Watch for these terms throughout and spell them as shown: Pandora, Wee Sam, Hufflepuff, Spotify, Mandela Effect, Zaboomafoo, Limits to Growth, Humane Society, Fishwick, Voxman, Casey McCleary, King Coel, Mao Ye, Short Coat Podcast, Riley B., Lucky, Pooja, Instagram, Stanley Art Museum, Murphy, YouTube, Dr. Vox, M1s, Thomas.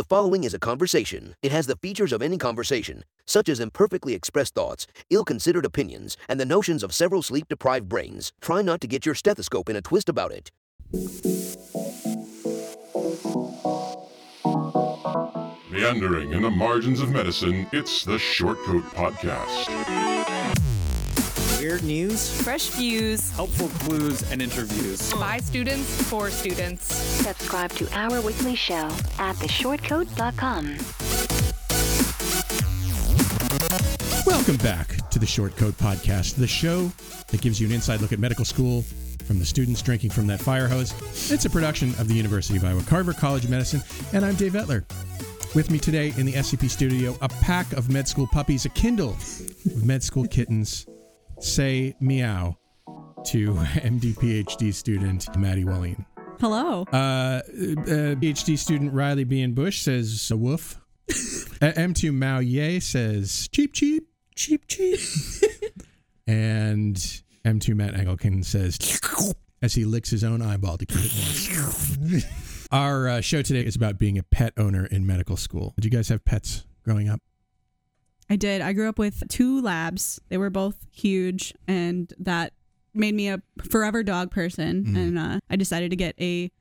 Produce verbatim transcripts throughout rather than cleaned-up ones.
The following is a conversation. It has the features of any conversation, such as imperfectly expressed thoughts, ill-considered opinions, and the notions of several sleep-deprived brains. Try not to get your stethoscope in a twist about it. Meandering in the margins of medicine, it's the Short Coat Podcast. Weird news, fresh views, helpful clues, and interviews. By students, for students. Subscribe to our weekly show at the short coat dot com. Welcome back to the Short Coat Podcast, the show that gives you an inside look at medical school from the students drinking from that fire hose. It's a production of the University of Iowa Carver College of Medicine, and I'm Dave Etler. With me today in the S C P studio, a pack of med school puppies, a Kindle of med school kittens. Say meow to M D P H D student Maddie Wallin. Hello. Uh, uh, P H D student Riley B. and Bush says a woof. uh, M two Mao Ye says cheep cheep cheep cheep, and M two Matt Engelkin says as he licks his own eyeball to keep it warm. Our uh, show today is about being a pet owner in medical school. Did you guys have pets growing up? I did. I grew up with two labs. They were both huge, and that made me a forever dog person. Mm. And uh, I decided to get a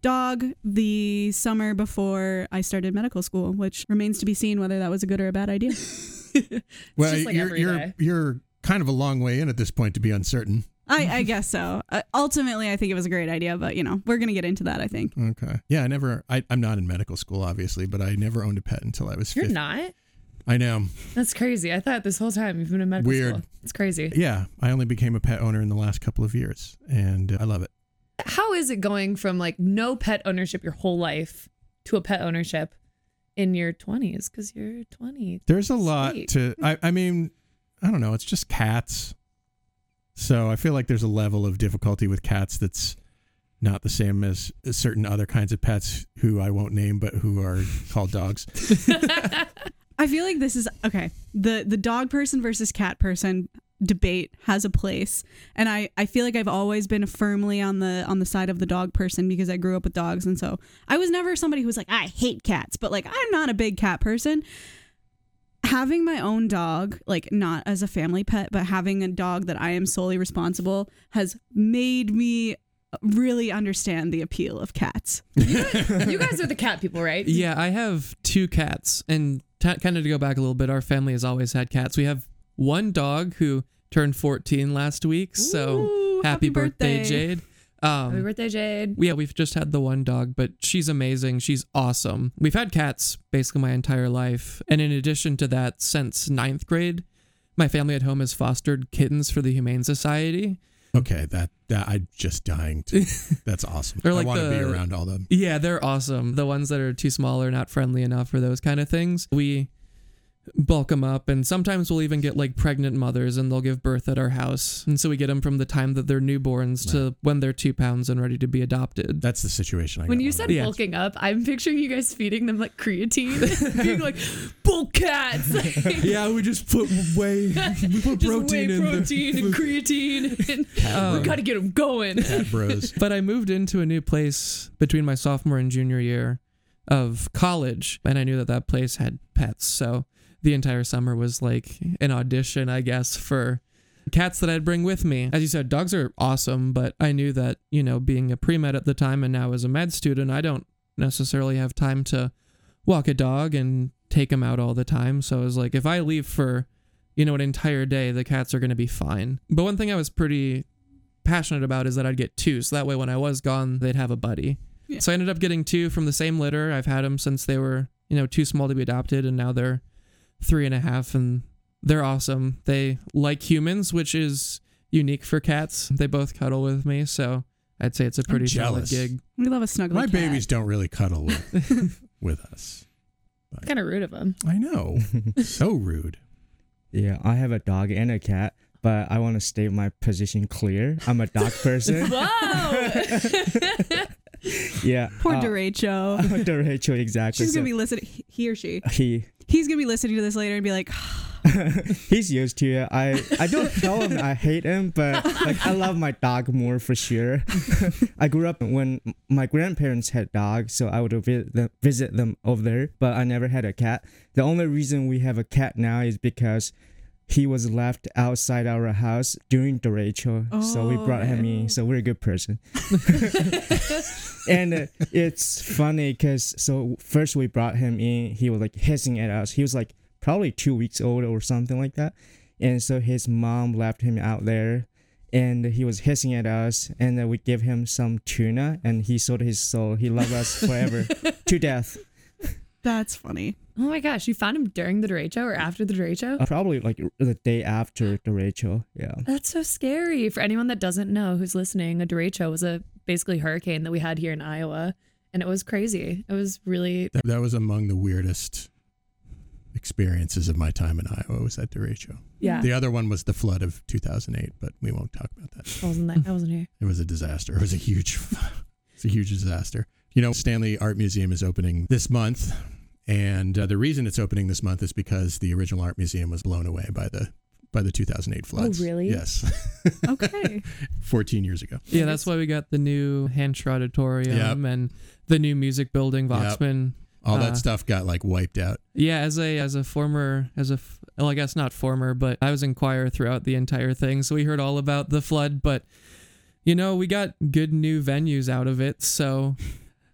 dog the summer before I started medical school, which remains to be seen whether that was a good or a bad idea. Well, like you're you're, you're kind of a long way in at this point to be uncertain. I, I guess so. Uh, ultimately, I think it was a great idea, but, you know, we're going to get into that, I think. Okay. Yeah, I never, I, I'm not in medical school, obviously, but I never owned a pet until I was fifteen. You're not? I know. That's crazy. I thought this whole time you've been in medical Weird. School. It's crazy. Yeah. I only became a pet owner in the last couple of years, and uh, I love it. How is it going from like no pet ownership your whole life to a pet ownership in your twenties? Because you're twenty. There's a lot to, I, I mean, I don't know. It's just cats. So I feel like there's a level of difficulty with cats that's not the same as certain other kinds of pets who I won't name, but who are called dogs. I feel like this is, okay, the the dog person versus cat person debate has a place. And I, I feel like I've always been firmly on the on the side of the dog person because I grew up with dogs. And so I was never somebody who was like, I hate cats, but like, I'm not a big cat person. Having my own dog, like not as a family pet, but having a dog that I am solely responsible has made me really understand the appeal of cats. You guys are the cat people, right? Yeah, I have two cats and... T- kind of to go back a little bit, our family has always had cats. We have one dog who turned fourteen last week, so Ooh, happy, happy birthday, birthday, Jade. Um, happy birthday, Jade. Yeah, we've just had the one dog, but she's amazing. She's awesome. We've had cats basically my entire life. And in addition to that, since ninth grade, my family at home has fostered kittens for the Humane Society. Okay, that, that I'm just dying to. That's awesome. Like I want to be around all them. Yeah, they're awesome. The ones that are too small or not friendly enough for those kind of things. We bulk them up, and sometimes we'll even get like pregnant mothers, and they'll give birth at our house. And so we get them from the time that they're newborns wow. to when they're two pounds and ready to be adopted. That's the situation. I when you said bulking yeah. up, I'm picturing you guys feeding them like creatine, being like bulk cats. Like, yeah, we just put whey, we put protein, whey protein in and creatine. And um, we got to get them going. Cat bros. But I moved into a new place between my sophomore and junior year of college, and I knew that that place had pets, so. The entire summer was like an audition, I guess, for cats that I'd bring with me. As you said, dogs are awesome, but I knew that, you know, being a pre-med at the time and now as a med student, I don't necessarily have time to walk a dog and take him out all the time. So I was like, if I leave for, you know, an entire day, the cats are going to be fine. But one thing I was pretty passionate about is that I'd get two. So that way when I was gone, they'd have a buddy. Yeah. So I ended up getting two from the same litter. I've had them since they were, you know, too small to be adopted, and now they're three and a half, and they're awesome. They like humans, which is unique for cats. They both cuddle with me, so I'd say it's a pretty solid gig. We love a snuggly My cat. Babies don't really cuddle with, with us. It's kind of rude of them. I know. So rude. Yeah, I have a dog and a cat, but I want to state my position clear. I'm a dog person. Whoa! Yeah. Poor uh, Derecho. Derecho, exactly. She's so. Gonna be listening. He or she. He. He's gonna be listening to this later and be like, He's used to it. I, I don't tell him I hate him, but like I love my dog more for sure. I grew up when my grandparents had dogs, so I would visit them, visit them over there, but I never had a cat. The only reason we have a cat now is because he was left outside our house during Derecho, oh, so we brought him in, so we're a good person. And uh, it's funny because, so first we brought him in, he was like hissing at us. He was like probably two weeks old or something like that. And so his mom left him out there and he was hissing at us, and then we gave him some tuna and he sold his soul. He loved us forever to death. That's funny. Oh my gosh, you found him during the derecho or after the derecho? Uh, probably like the day after derecho, yeah. That's so scary. For anyone that doesn't know who's listening, a derecho was a basically hurricane that we had here in Iowa, and it was crazy. It was really... That, that was among the weirdest experiences of my time in Iowa, was that derecho. Yeah. The other one was the flood of two thousand eight, but we won't talk about that. I wasn't, that, I wasn't here. It was a disaster. It was a huge, it's a huge disaster. You know, Stanley Art Museum is opening this month. And uh, the reason it's opening this month is because the original art museum was blown away by the by the two thousand eight floods. Oh, really? Yes. Okay. fourteen years ago. Yeah, that's why we got the new Hancher Auditorium, yep, and the new music building, Voxman. Yep. All uh, that stuff got like wiped out. Yeah, as a as a former, as a, well, I guess not former, but I was in choir throughout the entire thing. So we heard all about the flood, but, you know, we got good new venues out of it. So...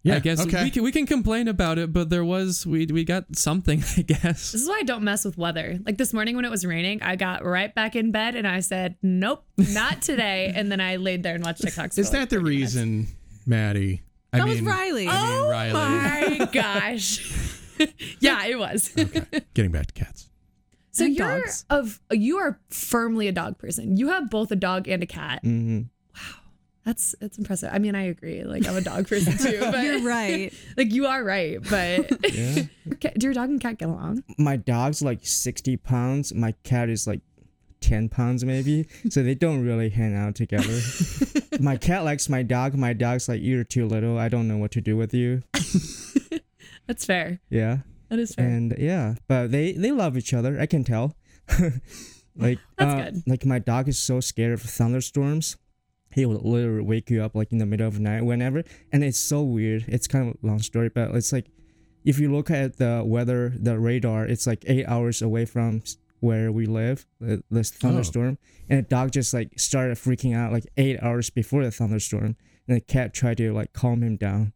Yeah, I guess okay. we can we can complain about it, but there was we we got something, I guess. This is why I don't mess with weather. Like this morning when it was raining, I got right back in bed and I said, "Nope, not today." And then I laid there and watched TikToks. Is that like the reason, minutes. Maddie? I that mean, was Riley. I mean, oh Riley. My gosh! Yeah, it was. Okay. Getting back to cats. So and you're dogs. of you are firmly a dog person. You have both a dog and a cat. Mm-hmm. Wow. That's that's impressive. I mean, I agree. Like, I'm a dog person too. But you're right. Like, you are right. But yeah. Do your dog and cat get along? My dog's like sixty pounds. My cat is like ten pounds maybe. So they don't really hang out together. My cat likes my dog. My dog's like, you're too little. I don't know what to do with you. That's fair. Yeah. That is fair. And yeah, but they they love each other. I can tell. Like that's uh, good. Like my dog is so scared of thunderstorms. He would literally wake you up like in the middle of the night whenever. And it's so weird. It's kind of a long story, but it's like if you look at the weather, the radar, it's like eight hours away from where we live, this thunderstorm. Oh. And a dog just like started freaking out like eight hours before the thunderstorm. And the cat tried to like calm him down.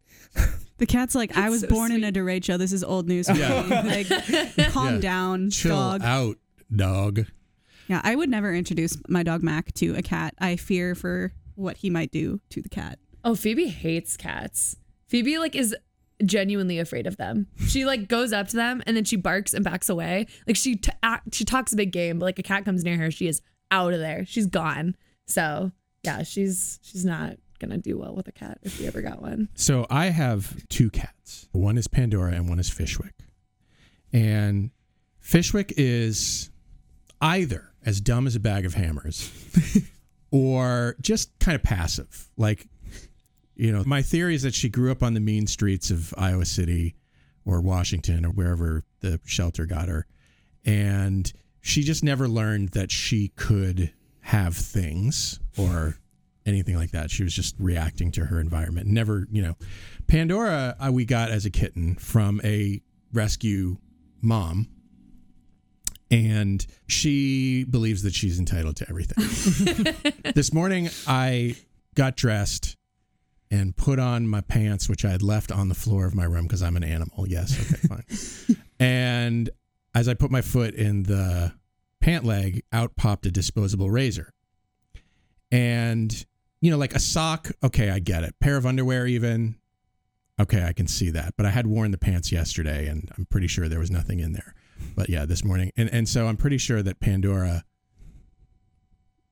The cat's like, I was so born sweet. in a derecho. This is old news for yeah. me. Like, calm yeah. down, Chill dog. Chill out, dog. Yeah, I would never introduce my dog Mac to a cat. I fear for... what he might do to the cat. Oh, Phoebe hates cats. Phoebe like is genuinely afraid of them. She like goes up to them and then she barks and backs away. Like she t- she talks a big game, but like a cat comes near her, she is out of there. She's gone. So yeah, she's she's not gonna do well with a cat if we ever got one. So I have two cats. One is Pandora and one is Fishwick. And Fishwick is either as dumb as a bag of hammers. Or just kind of passive. Like, you know, my theory is that she grew up on the mean streets of Iowa City or Washington or wherever the shelter got her. And she just never learned that she could have things or anything like that. She was just reacting to her environment. Never, you know. Pandora, uh, we got as a kitten from a rescue mom. And she believes that she's entitled to everything. This morning, I got dressed and put on my pants, which I had left on the floor of my room because I'm an animal. Yes. Okay, fine. And as I put my foot in the pant leg, out popped a disposable razor. And, you know, like a sock. Okay, I get it. Pair of underwear even. Okay, I can see that. But I had worn the pants yesterday, and I'm pretty sure there was nothing in there. But yeah, this morning. And and so I'm pretty sure that Pandora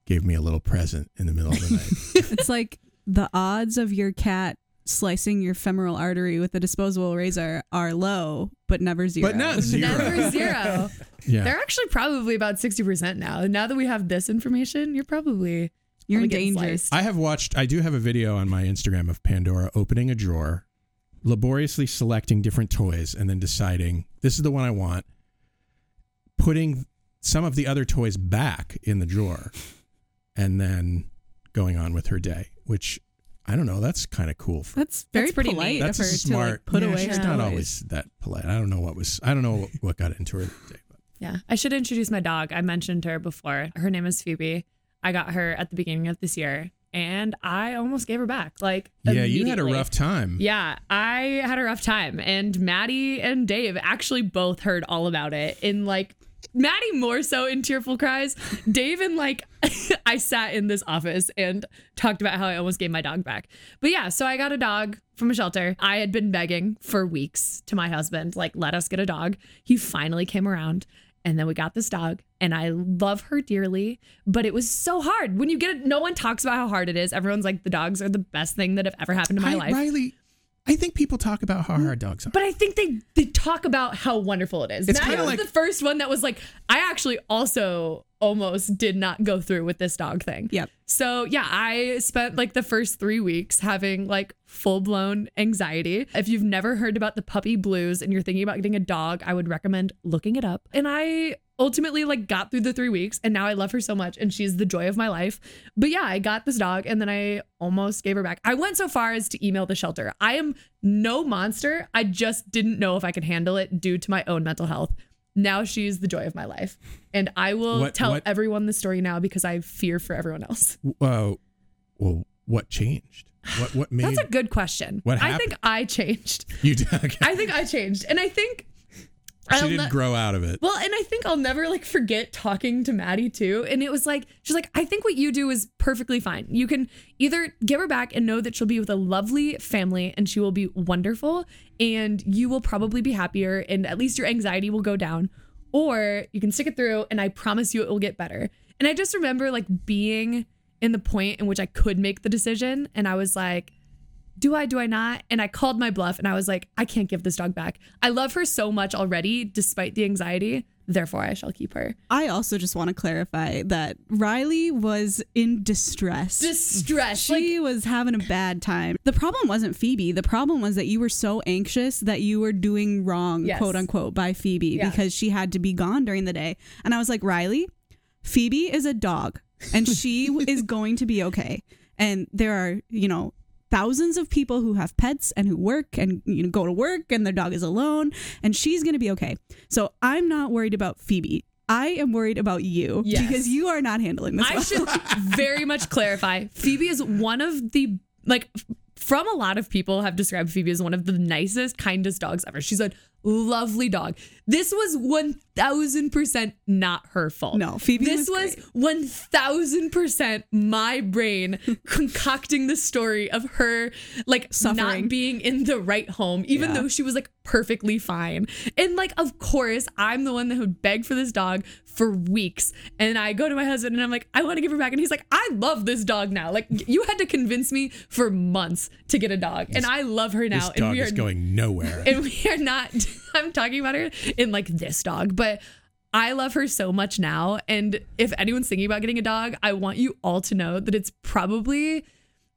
gave me a little present in the middle of the night. It's like the odds of your cat slicing your femoral artery with a disposable razor are low, but never zero. But not zero. Never zero. Yeah. They're actually probably about sixty percent now. Now that we have this information, you're probably you're in danger. I have watched, I do have a video on my Instagram of Pandora opening a drawer, laboriously selecting different toys, and then deciding, this is the one I want. Putting some of the other toys back in the drawer and then going on with her day, which I don't know. That's kind of cool. For, that's very that's pretty polite. That's of her smart. To like put yeah, away. She's her not toys. Always that polite. I don't know what was. I don't know what got into her that day. But. Yeah, I should introduce my dog. I mentioned her before. Her name is Phoebe. I got her at the beginning of this year, and I almost gave her back. Like yeah, you had a rough time. Yeah, I had a rough time, and Maddie and Dave actually both heard all about it in like. Maddie more so in tearful cries. Dave and like, I sat in this office and talked about how I almost gave my dog back. But yeah, so I got a dog from a shelter. I had been begging for weeks to my husband, like, let us get a dog. He finally came around and then we got this dog and I love her dearly, but it was so hard. When you get it, no one talks about how hard it is. Everyone's like, the dogs are the best thing that have ever happened to my I, life. Riley. I think people talk about how hard dogs are. But I think they, they talk about how wonderful it is. It's that was like, the first one that was like, I actually also almost did not go through with this dog thing. Yep. So yeah, I spent like the first three weeks having like full-blown anxiety. If you've never heard about the puppy blues and you're thinking about getting a dog, I would recommend looking it up. And I ultimately like got through the three weeks and now I love her so much and she's the joy of my life. But yeah, I got this dog and then I almost gave her back. I went so far as to email the shelter. I am no monster. I just didn't know if I could handle it due to my own mental health. Now she's the joy of my life. And I will what, tell what, everyone the story now because I fear for everyone else. Uh, well, what changed? What, what made? That's a good question. What happened? I think I changed. You did? Okay. I think I changed. And I think... She I'll didn't ne- grow out of it. Well, and I think I'll never like forget talking to Maddie too. And it was like, she's like, I think what you do is perfectly fine. You can either give her back and know that she'll be with a lovely family and she will be wonderful and you will probably be happier and at least your anxiety will go down, or you can stick it through and I promise you it will get better. And I just remember like being in the point in which I could make the decision and I was like, do I, do I not? And I called my bluff and I was like, I can't give this dog back. I love her so much already, despite the anxiety. Therefore, I shall keep her. I also just want to clarify that Riley was in distress. Distress. She like, was having a bad time. The problem wasn't Phoebe. The problem was that you were so anxious that you were doing wrong, yes. quote unquote, by Phoebe yeah. because she had to be gone during the day. And I was like, Riley, Phoebe is a dog and she is going to be okay. And there are, you know, thousands of people who have pets and who work and you know, go to work and their dog is alone and she's going to be okay. So I'm not worried about Phoebe. I am worried about you yes. because you are not handling this. I well. should very much clarify. Phoebe is one of the, like from a lot of people have described Phoebe as one of the nicest, kindest dogs ever. She's a lovely dog. This was one thousand percent not her fault. No, Phoebe This was, was one thousand percent my brain concocting the story of her like Suffering. Not being in the right home, even yeah. though she was like perfectly fine. And like, of course, I'm the one that would beg for this dog for weeks. And I go to my husband and I'm like, I want to give her back. And he's like, I love this dog now. Like you had to convince me for months to get a dog. This, and I love her now. This dog and we are, is going nowhere. And we are not... I'm talking about her in like this dog, but I love her so much now. And if anyone's thinking about getting a dog, I want you all to know that it's probably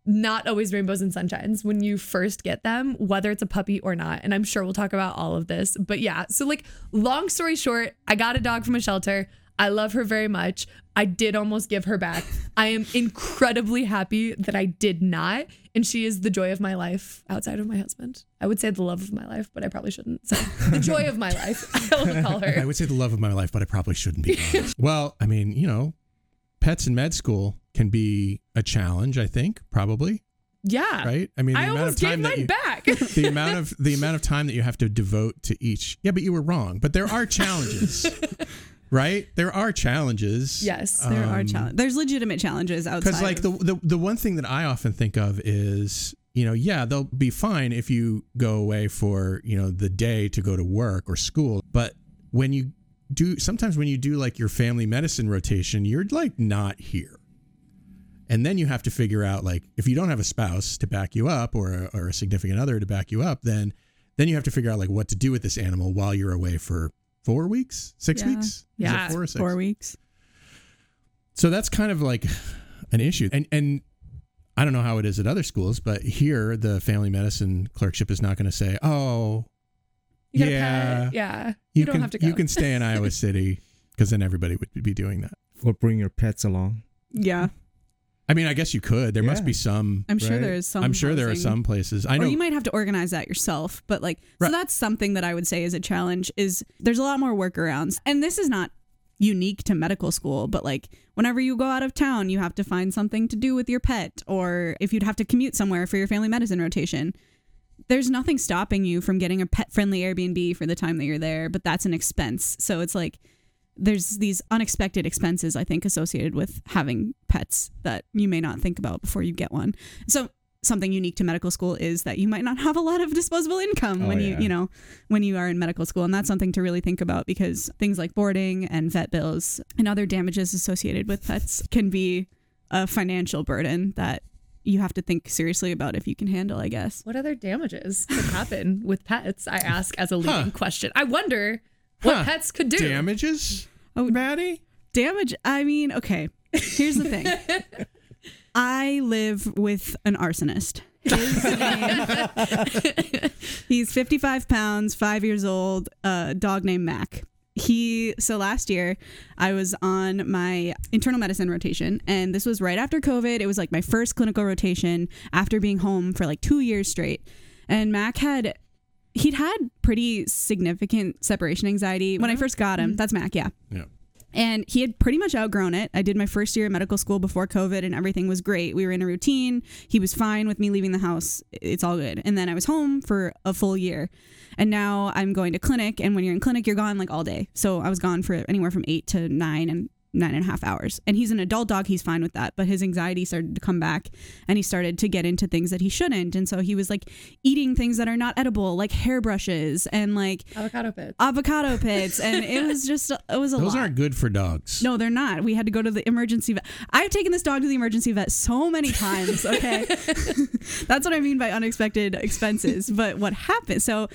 not always rainbows and sunshines when you first get them, whether it's a puppy or not. And I'm sure we'll talk about all of this, but yeah. So like long story short, I got a dog from a shelter. I love her very much. I did almost give her back. I am incredibly happy that I did not. And she is the joy of my life outside of my husband. I would say the love of my life, but I probably shouldn't. So the joy of my life, I will call her. I would say the love of my life, but I probably shouldn't be honest. Well, I mean, you know, pets in med school can be a challenge, I think, probably. Yeah. Right? I mean, the I amount of time that you, back. the amount of the amount of time that you have to devote to each. Yeah, but you were wrong. But there are challenges. Right? There are challenges. Yes, there um, are challenges. There's legitimate challenges outside. Because like the, the the one thing that I often think of is, you know, yeah, they'll be fine if you go away for, you know, the day to go to work or school. But when you do, sometimes when you do like your family medicine rotation, you're like not here. And then you have to figure out like if you don't have a spouse to back you up or, or a significant other to back you up, then then you have to figure out like what to do with this animal while you're away for Four weeks? Six yeah. weeks? Yeah, four, or six? four weeks. So that's kind of like an issue. And and I don't know how it is at other schools, but here the family medicine clerkship is not going to say, oh, you yeah, yeah, you, you don't can, have to go. You can stay in Iowa City because then everybody would be doing that. Or bring your pets along. Yeah. I mean, I guess you could. There yeah. must be some. I'm sure right? there is some. I'm sure housing. There are some places. I know. Or you might have to organize that yourself. But like, right. so that's something that I would say is a challenge is there's a lot more workarounds. And this is not unique to medical school, but like whenever you go out of town, you have to find something to do with your pet. Or if you'd have to commute somewhere for your family medicine rotation, there's nothing stopping you from getting a pet friendly Airbnb for the time that you're there. But that's an expense. So it's like, there's these unexpected expenses, I think, associated with having pets that you may not think about before you get one. So something unique to medical school is that you might not have a lot of disposable income oh, when yeah. you, you know, when you are in medical school. And that's something to really think about because things like boarding and vet bills and other damages associated with pets can be a financial burden that you have to think seriously about if you can handle, I guess. What other damages could happen with pets? I ask as a leading huh. question. I wonder what huh. pets could do. Damages? Oh, Maddie? Damage. I mean, okay. Here's the thing. I live with an arsonist. His name, he's fifty-five pounds, five years old, a dog named Mac. He, so last year I was on my internal medicine rotation, and this was right after COVID. It was like my first clinical rotation after being home for like two years straight. And Mac had He'd had pretty significant separation anxiety when I first got him. That's Mac, yeah. Yeah. And he had pretty much outgrown it. I did my first year at medical school before COVID, and everything was great. We were in a routine. He was fine with me leaving the house. It's all good. And then I was home for a full year. And now I'm going to clinic. And when you're in clinic, you're gone like all day. So I was gone for anywhere from eight to nine and nine and a half hours. And he's an adult dog. He's fine with that. But his anxiety started to come back, and he started to get into things that he shouldn't. And so he was like eating things that are not edible, like hairbrushes and like avocado pits, avocado pits. And it was just, it was a Those lot. Those aren't good for dogs. No, they're not. We had to go to the emergency vet. I've taken this dog to the emergency vet so many times. Okay. That's what I mean by unexpected expenses. But what happened? So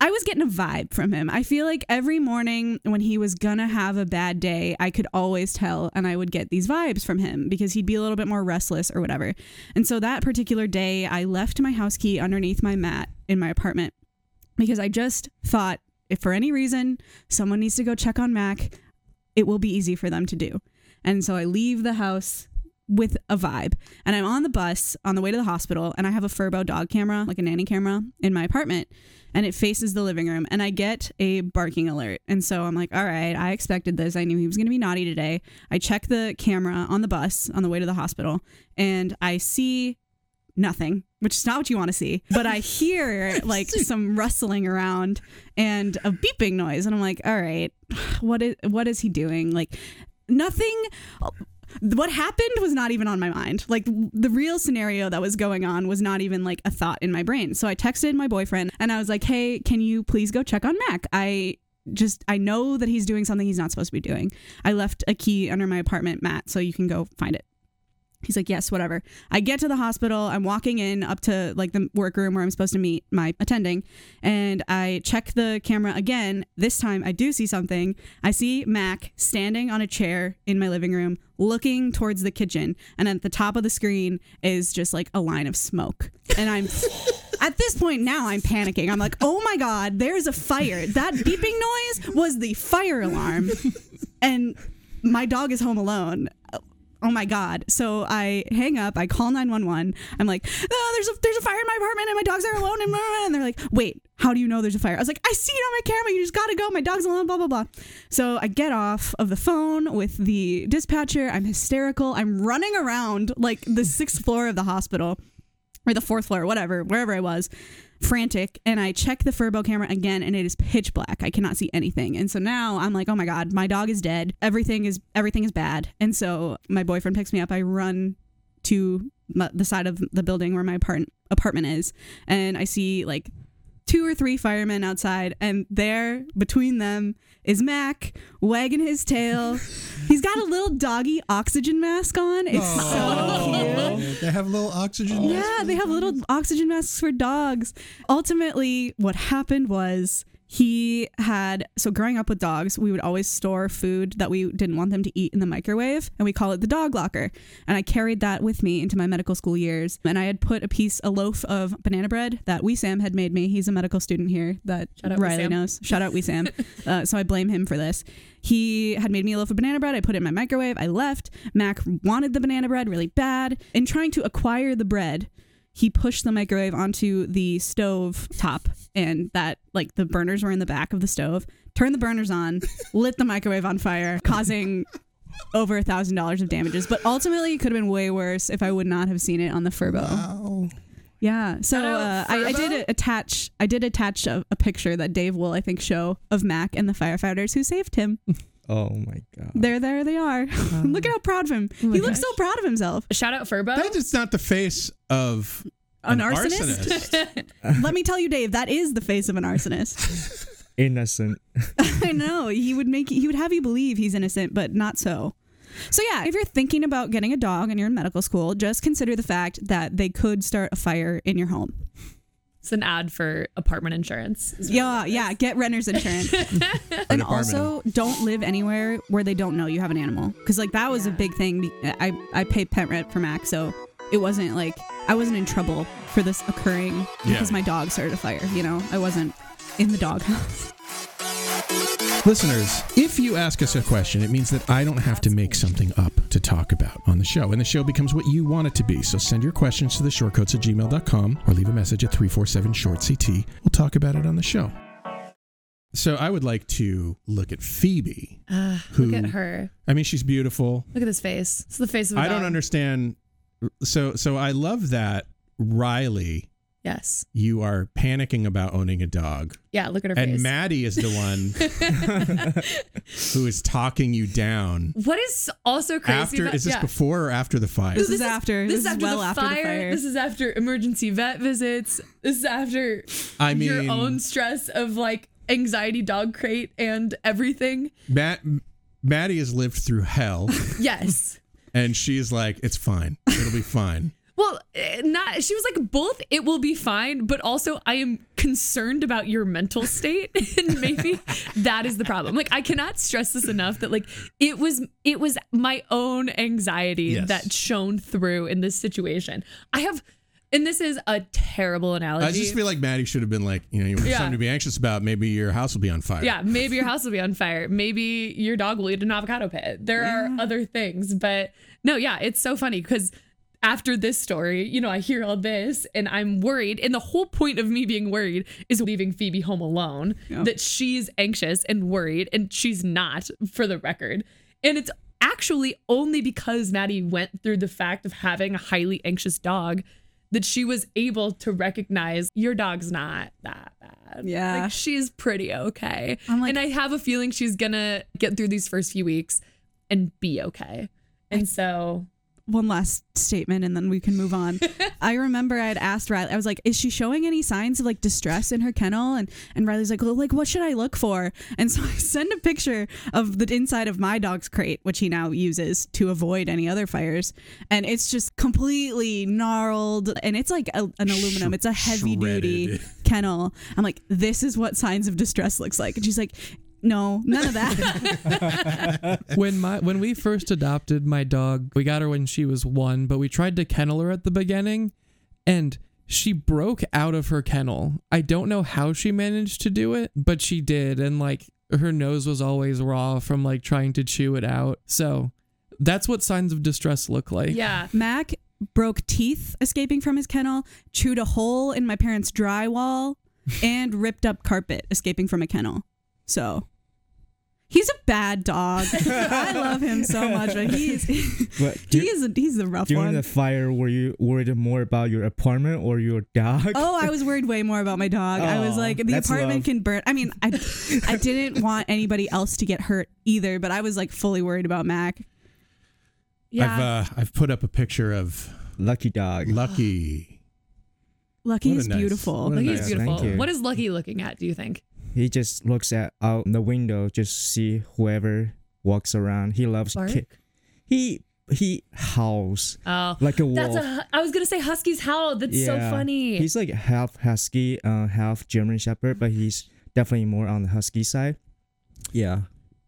I was getting a vibe from him. I feel like every morning when he was gonna have a bad day, I could always tell, and I would get these vibes from him because he'd be a little bit more restless or whatever. And so that particular day, I left my house key underneath my mat in my apartment because I just thought, if for any reason someone needs to go check on Mac, it will be easy for them to do. And so I leave the house with a vibe, and I'm on the bus on the way to the hospital, and I have a Furbo dog camera, like a nanny camera, in my apartment, and it faces the living room, and I get a barking alert. And so I'm like, all right, I expected this. I knew he was going to be naughty today. I check the camera on the bus on the way to the hospital, and I see nothing, which is not what you want to see, but I hear like some rustling around and a beeping noise, and I'm like, all right, what is what is he doing? Like, nothing. What happened was not even on my mind. Like, the real scenario that was going on was not even like a thought in my brain. So I texted my boyfriend, and I was like, hey, can you please go check on Mac? I just, I know that he's doing something he's not supposed to be doing. I left a key under my apartment mat, so you can go find it. He's like, yes, whatever. I get to the hospital. I'm walking in up to like the workroom where I'm supposed to meet my attending. And I check the camera again. This time I do see something. I see Mac standing on a chair in my living room, looking towards the kitchen. And at the top of the screen is just like a line of smoke. And I'm at this point now I'm panicking. I'm like, oh my God, there's a fire. That beeping noise was the fire alarm. And my dog is home alone. Oh my God. So I hang up, I call nine one one. I'm like, oh, there's a there's a fire in my apartment and my dogs are alone. And, blah, blah, blah. And they're like, wait, how do you know there's a fire? I was like, I see it on my camera. You just got to go. My dog's alone, blah, blah, blah. So I get off of the phone with the dispatcher. I'm hysterical. I'm running around like the sixth floor of the hospital or the fourth floor, whatever, wherever I was, frantic. And I check the Furbo camera again, and it is pitch black. I cannot see anything. And so now I'm like, oh my God, my dog is dead. Everything is everything is bad. And so my boyfriend picks me up. I run to my, the side of the building where my apart- apartment is. And I see like two or three firemen outside. And there between them is Mac wagging his tail. He's got a little doggy oxygen mask on. It's Aww. So cute. They have little oxygen masks. Yeah, they have little oxygen masks for dogs. Ultimately, what happened was He had, so growing up with dogs, we would always store food that we didn't want them to eat in the microwave, and we call it the dog locker. And I carried that with me into my medical school years. And I had put a piece, a loaf of banana bread that Wee Sam had made me. He's a medical student here that Shout Riley knows. Shout out Wee Sam. Uh, so I blame him for this. He had made me a loaf of banana bread. I put it in my microwave. I left. Mac wanted the banana bread really bad. In trying to acquire the bread, he pushed the microwave onto the stove top, and that, like, the burners were in the back of the stove, turned the burners on, lit the microwave on fire, causing over a thousand dollars of damages. But ultimately, it could have been way worse if I would not have seen it on the Furbo. Wow. Yeah. So uh, I, I did attach, I did attach a, a picture that Dave will, I think, show of Mac and the firefighters who saved him. Oh my God. There, there they are. Um, Look at how proud of him. Oh he gosh. looks so proud of himself. Shout out Furbo. That is not the face of an, an arsonist. arsonist. Let me tell you, Dave, that is the face of an arsonist. Innocent. I know. He would make, he would have you believe he's innocent, but not so. So yeah, if you're thinking about getting a dog and you're in medical school, just consider the fact that they could start a fire in your home. It's an ad for apartment insurance. Yeah, yeah. Get renter's insurance. And also, don't live anywhere where they don't know you have an animal. Because, like, that was yeah. a big thing. I, I pay pet rent for Mac, so it wasn't like I wasn't in trouble for this occurring yeah. because my dog started a fire. You know, I wasn't in the doghouse. Listeners, if you ask us a question, it means that I don't have to make something up to talk about on the show, and the show becomes what you want it to be. So send your questions to the shortcoats at gmail dot com or leave a message at three four seven short C T. We'll talk about it on the show. So I would like to look at Phoebe. Uh, who, look at her. I mean, she's beautiful. Look at this face. It's the face of a I dog. don't understand. So, so I love that Riley... Yes. You are panicking about owning a dog. Yeah, look at her and face. And Maddie is the one who is talking you down. What is also crazy after, about... Is this yeah. before or after the fire? This, this is after. This, this is after well the after fire. the fire. This is after emergency vet visits. This is after I mean, your own stress of, like, anxiety dog crate and everything. Matt, Maddie has lived through hell. Yes. And she's like, it's fine. It'll be fine. Well, not. She was like, both it will be fine, but also I am concerned about your mental state. And maybe that is the problem. Like, I cannot stress this enough that, like, it was it was my own anxiety yes. that shone through in this situation. I have, and this is a terrible analogy. I just feel like Maddie should have been like, you know, you have yeah. something to be anxious about. Maybe your house will be on fire. Yeah, maybe your house will be on fire. Maybe your dog will eat an avocado pit. There yeah. are other things. But no, yeah, it's so funny because... After this story, you know, I hear all this and I'm worried. And the whole point of me being worried is leaving Phoebe home alone, yeah. that she's anxious and worried, and she's not, for the record. And it's actually only because Maddie went through the fact of having a highly anxious dog that she was able to recognize your dog's not that bad. Yeah. Like, she's pretty okay. I'm like, and I have a feeling she's going to get through these first few weeks and be okay. And I- so... One last statement and then we can move on. I remember I had asked Riley, I was like, is she showing any signs of, like, distress in her kennel? And and Riley's like, well, like, what should I look for? And so I send a picture of the inside of my dog's crate, which he now uses to avoid any other fires. And it's just completely gnarled. And it's like a, an aluminum. It's a heavy Shredded. duty kennel. I'm like, this is what signs of distress looks like. And she's like, no, none of that. When my when we first adopted my dog, we got her when she was one, but we tried to kennel her at the beginning, and she broke out of her kennel. I don't know how she managed to do it, but she did, and, like, her nose was always raw from, like, trying to chew it out. So that's what signs of distress look like. Yeah. Mac broke teeth escaping from his kennel, chewed a hole in my parents' drywall, and ripped up carpet escaping from a kennel. So, he's a bad dog. I love him so much, but he's but he is a, he's the rough during one. During the fire, were you worried more about your apartment or your dog? Oh, I was worried way more about my dog. Oh, I was like, the apartment love. can burn. I mean, I I didn't want anybody else to get hurt either, but I was, like, fully worried about Mac. Yeah, I've uh, I've put up a picture of Lucky dog. Lucky. Lucky is nice. beautiful. Lucky nice. is beautiful. What is Lucky looking at, do you think? He just looks at out the window, just see whoever walks around. He loves kick. He he howls oh, like a wolf. That's a, I was gonna say huskies howl. That's yeah. so funny. He's like half husky, uh, half German shepherd, but he's definitely more on the husky side. Yeah.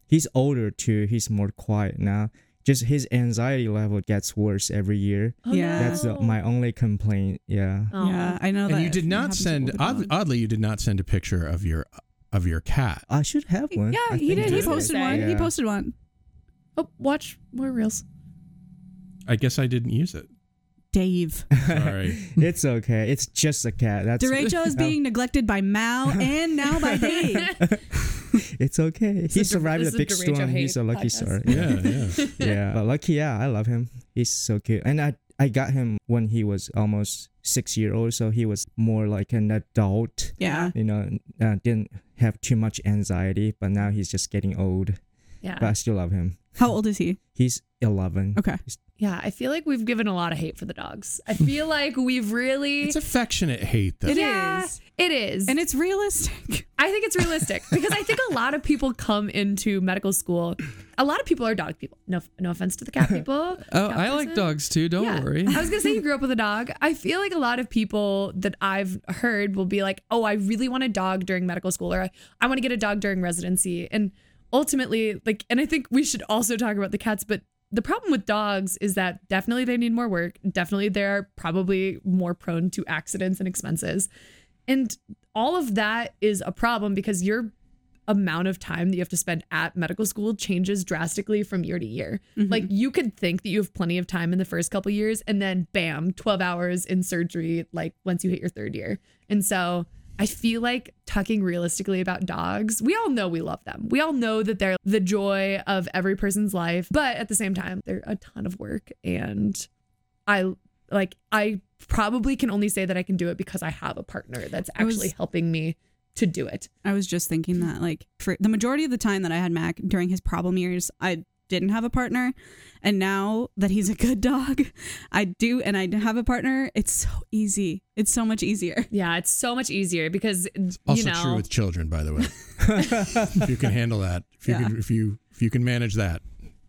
He's older too. He's more quiet now. Just his anxiety level gets worse every year. Oh, yeah. That's uh, my only complaint. Yeah. Oh. Yeah, I know and that. And you did not send, odd, oddly, you did not send a picture of your of your cat. I should have one. Yeah, he did. He posted one. Yeah. He posted one. Oh, watch more reels. I guess I didn't use it. Dave. Sorry. It's okay. It's just a cat. That's Derecho is being neglected by Mao and now by Dave. It's okay. It's he survived a, a big storm. He's a lucky star. Yeah, yeah. Yeah. Yeah. But Lucky, yeah, I love him. He's so cute. And I, I got him when he was almost six years old, so he was more like an adult. Yeah. You know, uh, didn't have too much anxiety, but now he's just getting old. Yeah. But I still love him. How old is he? He's eleven. Okay. He's Yeah, I feel like we've given a lot of hate for the dogs. I feel like we've really... It's affectionate hate, though. It yeah, is. It is. And it's realistic. I think it's realistic because I think a lot of people come into medical school. A lot of people are dog people. No no offense to the cat people. The oh, cat I person. like dogs, too. Don't yeah. worry. I was going to say you grew up with a dog. I feel like a lot of people that I've heard will be like, oh, I really want a dog during medical school, or I want to get a dog during residency. And ultimately, like, and I think we should also talk about the cats, but the problem with dogs is that definitely they need more work. Definitely they're probably more prone to accidents and expenses. And all of that is a problem because your amount of time that you have to spend at medical school changes drastically from year to year. Mm-hmm. Like you could think that you have plenty of time in the first couple of years and then bam, twelve hours in surgery, like once you hit your third year. And so I feel like talking realistically about dogs, we all know we love them. We all know that they're the joy of every person's life. But at the same time, they're a ton of work. And I like I probably can only say that I can do it because I have a partner that's actually was, helping me to do it. I was just thinking that like for the majority of the time that I had Mac during his problem years, I didn't have a partner. And now that he's a good dog, I do, and I have a partner, it's so easy. It's so much easier. Yeah, it's so much easier because it's also you know, true with children, by the way. If you can handle that, if you yeah. can, if you if you can manage that,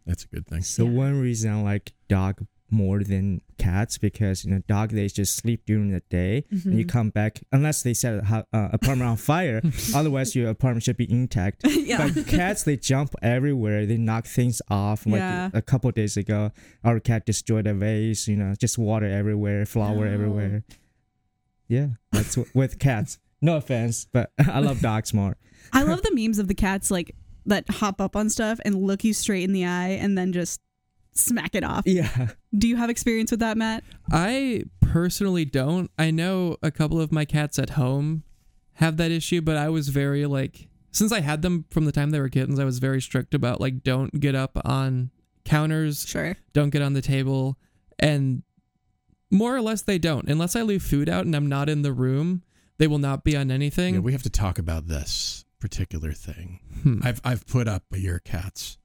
that's a good thing. So yeah. One reason I like dog more than cats because you know dog they just sleep during the day mm-hmm. and you come back unless they set a uh, apartment on fire otherwise your apartment should be intact yeah. But cats they jump everywhere, they knock things off like yeah. a couple of days ago our cat destroyed a vase, you know, just water everywhere, flour oh. everywhere. Yeah, that's w- with cats. No offense, but I love dogs more. I love the memes of the cats like that hop up on stuff and look you straight in the eye and then just smack it off. Yeah. Do you have experience with that, Matt? I personally don't. I know a couple of my cats at home have that issue, but I was very like, since I had them from the time they were kittens, I was very strict about like, don't get up on counters. Sure. Don't get on the table. And more or less they don't. Unless I leave food out and I'm not in the room, they will not be on anything. Yeah, we have to talk about this particular thing. Hmm. I've I've put up your cats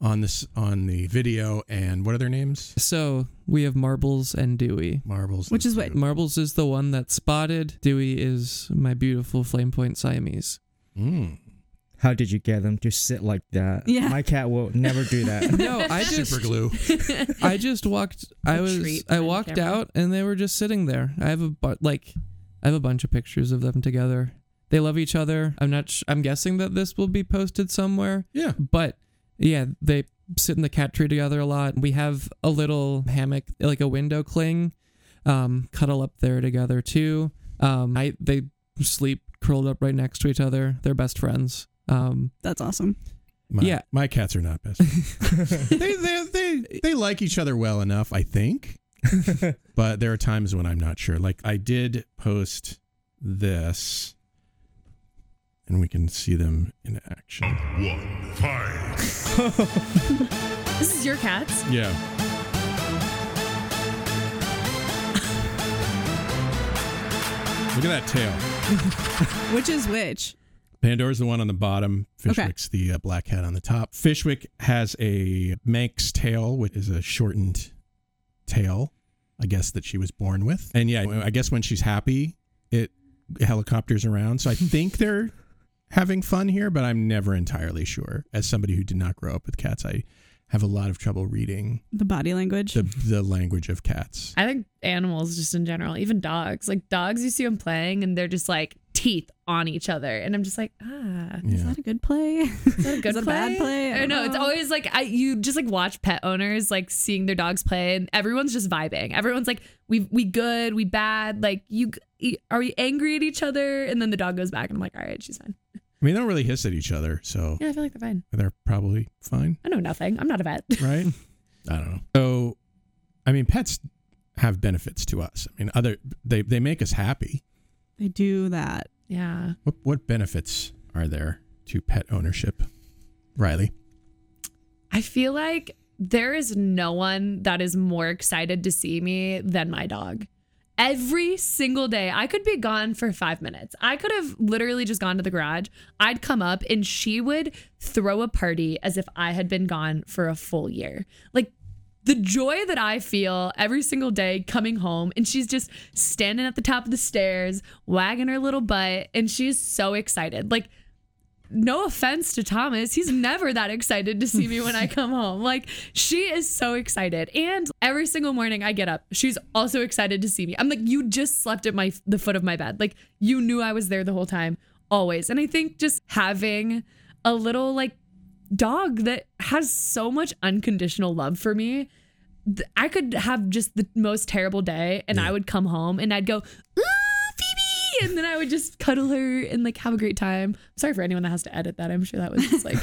on this on the video, and what are their names? So we have Marbles and Dewey. Marbles, which is what Marbles is the one that's spotted. Dewey is my beautiful flame point Siamese. Mm. How did you get them to sit like that? Yeah. My cat will never do that. No, I just super glue. I just walked. I was I walked out, and they were just sitting there. I have a bu- like, I have a bunch of pictures of them together. They love each other. I'm not. Sh- I'm guessing that this will be posted somewhere. Yeah, but. Yeah, they sit in the cat tree together a lot. We have a little hammock, like a window cling, um, cuddle up there together too. Um, I they sleep curled up right next to each other. They're best friends. Um, That's awesome. My, yeah, my cats are not best friends. they, they they they like each other well enough, I think. But there are times when I'm not sure. Like I did post this. And we can see them in action. One, five. This is your cats? Yeah. Look at that tail. Which is which? Pandora's the one on the bottom. Fishwick's okay. the uh, black hat on the top. Fishwick has a Manx tail, which is a shortened tail, I guess, that she was born with. And yeah, I guess when she's happy, it helicopters around. So I think they're having fun here, but I'm never entirely sure. As somebody who did not grow up with cats, I have a lot of trouble reading the body language, the, the language of cats. I think animals just in general, even dogs, like dogs, you see them playing and they're just like teeth on each other. And I'm just like, ah, yeah. Is that a good play? Is that a good Is play? That a bad play? I don't know. It's always like, I, you just like watch pet owners, like seeing their dogs play and everyone's just vibing. Everyone's like, we, we good, we bad. Like you, are we angry at each other? And then the dog goes back and I'm like, all right, she's fine. I mean, they don't really hiss at each other, so... Yeah, I feel like they're fine. They're probably fine. I know nothing. I'm not a vet. Right? I don't know. So, I mean, pets have benefits to us. I mean, other they, they make us happy. They do that. Yeah. What, what benefits are there to pet ownership? Riley? I feel like there is no one that is more excited to see me than my dog. Every single day, I could be gone for five minutes. I could have literally just gone to the garage. I'd come up and she would throw a party as if I had been gone for a full year. Like the joy that I feel every single day coming home, and she's just standing at the top of the stairs, wagging her little butt, and she's so excited. Like, no offense to Thomas, he's never that excited to see me when I come home. Like, she is so excited. And every single morning I get up, she's also excited to see me. I'm like, you just slept at my the foot of my bed. Like, you knew I was there the whole time, always. And I think just having a little, like, dog that has so much unconditional love for me, th- I could have just the most terrible day, and yeah. I would come home, and I'd go, ooh! And then I would just cuddle her and like have a great time. I'm sorry for anyone that has to edit that. I'm sure that was just like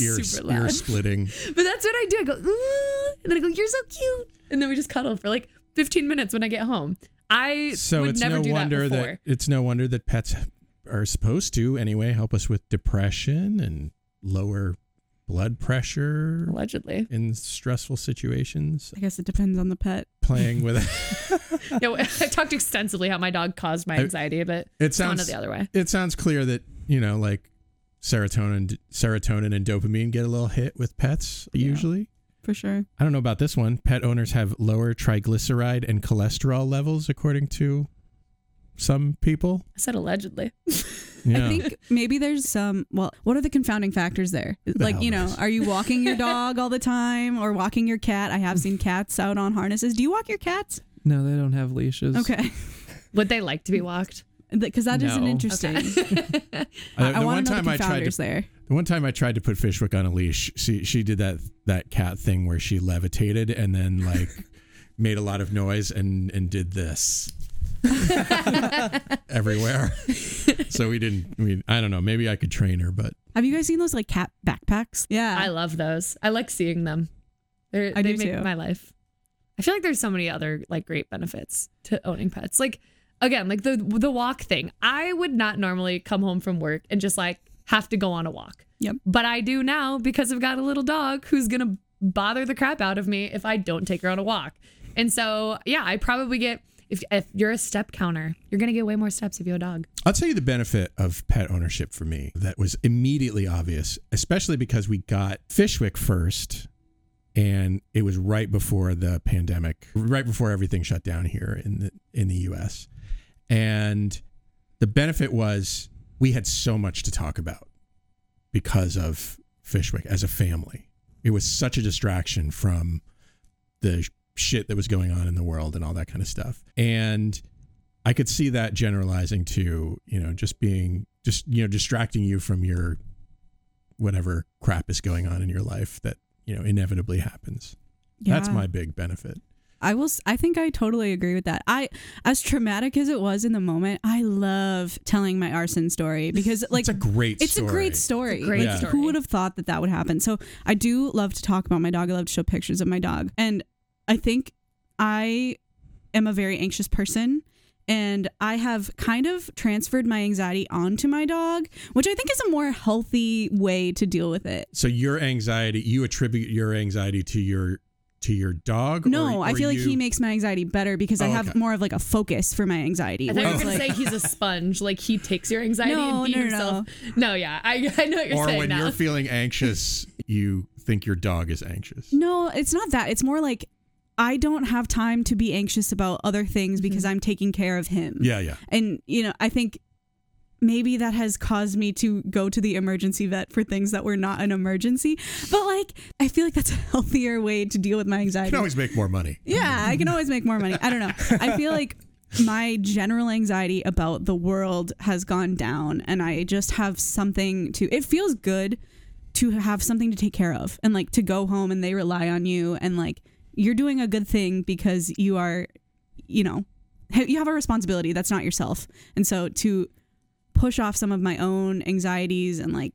ear, super loud. Ear splitting. But that's what I do. I go, ooh, and then I go, you're so cute. And then we just cuddle for like fifteen minutes when I get home. I so would it's never no do wonder that before. That, it's no wonder that pets are supposed to, anyway, help us with depression and lower blood pressure. Allegedly. In stressful situations. I guess it depends on the pet. Playing with it. Yeah, I've talked extensively how my dog caused my anxiety, but it sounds gone the other way. It sounds clear that, you know, like serotonin, serotonin and dopamine get a little hit with pets, yeah, usually. For sure. I don't know about this one. Pet owners have lower triglyceride and cholesterol levels, according to some people. I said allegedly. Yeah. I think maybe there's some, well, what are the confounding factors there? The like, you know, knows? Are you walking your dog all the time or walking your cat? I have seen cats out on harnesses. Do you walk your cats? No, they don't have leashes. Okay. Would they like to be walked? Because that no. isn't interesting. Okay. uh, I, I want to know the confounders to, there. The one time I tried to put Fishwick on a leash, she, she did that, that cat thing where she levitated and then like made a lot of noise and, and did this. Everywhere. So we didn't, I mean, I don't know, maybe I could train her, but have you guys seen those like cat backpacks? Yeah, I love those. I like seeing them. They're, I they do make too. My life. I feel like there's so many other like great benefits to owning pets. Like again, like the the walk thing. I would not normally come home from work and just like have to go on a walk. Yep. But I do now because I've got a little dog who's gonna bother the crap out of me if I don't take her on a walk. And so yeah, I probably get If, if you're a step counter, you're going to get way more steps if you have a dog. I'll tell you the benefit of pet ownership for me that was immediately obvious, especially because we got Fishwick first, and it was right before the pandemic, right before everything shut down here in the in the U S. And the benefit was we had so much to talk about because of Fishwick as a family. It was such a distraction from the shit that was going on in the world and all that kind of stuff. And I could see that generalizing to, you know, just being just, you know, distracting you from your whatever crap is going on in your life that, you know, inevitably happens. Yeah. That's my big benefit. I will. I think I totally agree with that. I, as traumatic as it was in the moment, I love telling my arson story because, like, it's a great, it's story. a great story. It's a great yeah. story. Who would have thought that that would happen? So I do love to talk about my dog. I love to show pictures of my dog, and I think I am a very anxious person, and I have kind of transferred my anxiety onto my dog, which I think is a more healthy way to deal with it. So your anxiety, you attribute your anxiety to your to your dog? No, or, I or feel you... like he makes my anxiety better because oh, I have okay. more of like a focus for my anxiety. I thought you were going to say he's a sponge, like he takes your anxiety no, and he no, no, himself. No, no, yeah, I, I know what you're or saying Or when now. You're feeling anxious, you think your dog is anxious. No, it's not that. It's more like I don't have time to be anxious about other things because I'm taking care of him. Yeah, yeah. And, you know, I think maybe that has caused me to go to the emergency vet for things that were not an emergency. But like, I feel like that's a healthier way to deal with my anxiety. You can always make more money. Yeah, I can always make more money. I don't know. I feel like my general anxiety about the world has gone down, and I just have something to, it feels good to have something to take care of, and like to go home and they rely on you, and like you're doing a good thing because you are, you know, you have a responsibility that's not yourself. And so to push off some of my own anxieties and like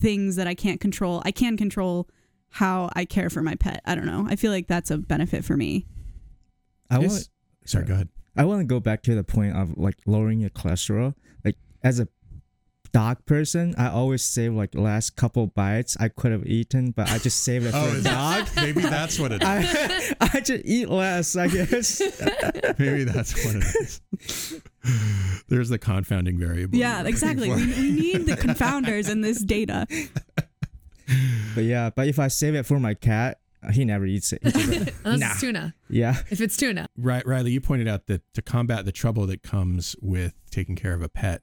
things that I can't control, I can control how I care for my pet. I don't know. I feel like that's a benefit for me. I want, sorry, sorry, go ahead. I want to go back to the point of like lowering your cholesterol. Like as a dog person, I always save like last couple bites I could have eaten, but I just save it for oh, a dog. Maybe that's what it is. I, I just eat less, I guess. Maybe that's what it is. There's the confounding variable. Yeah, exactly. We, we need the confounders in this data. But yeah, but if I save it for my cat, he never eats it. Unless nah. it's tuna. Yeah. If it's tuna. Right, Riley, you pointed out that to combat the trouble that comes with taking care of a pet,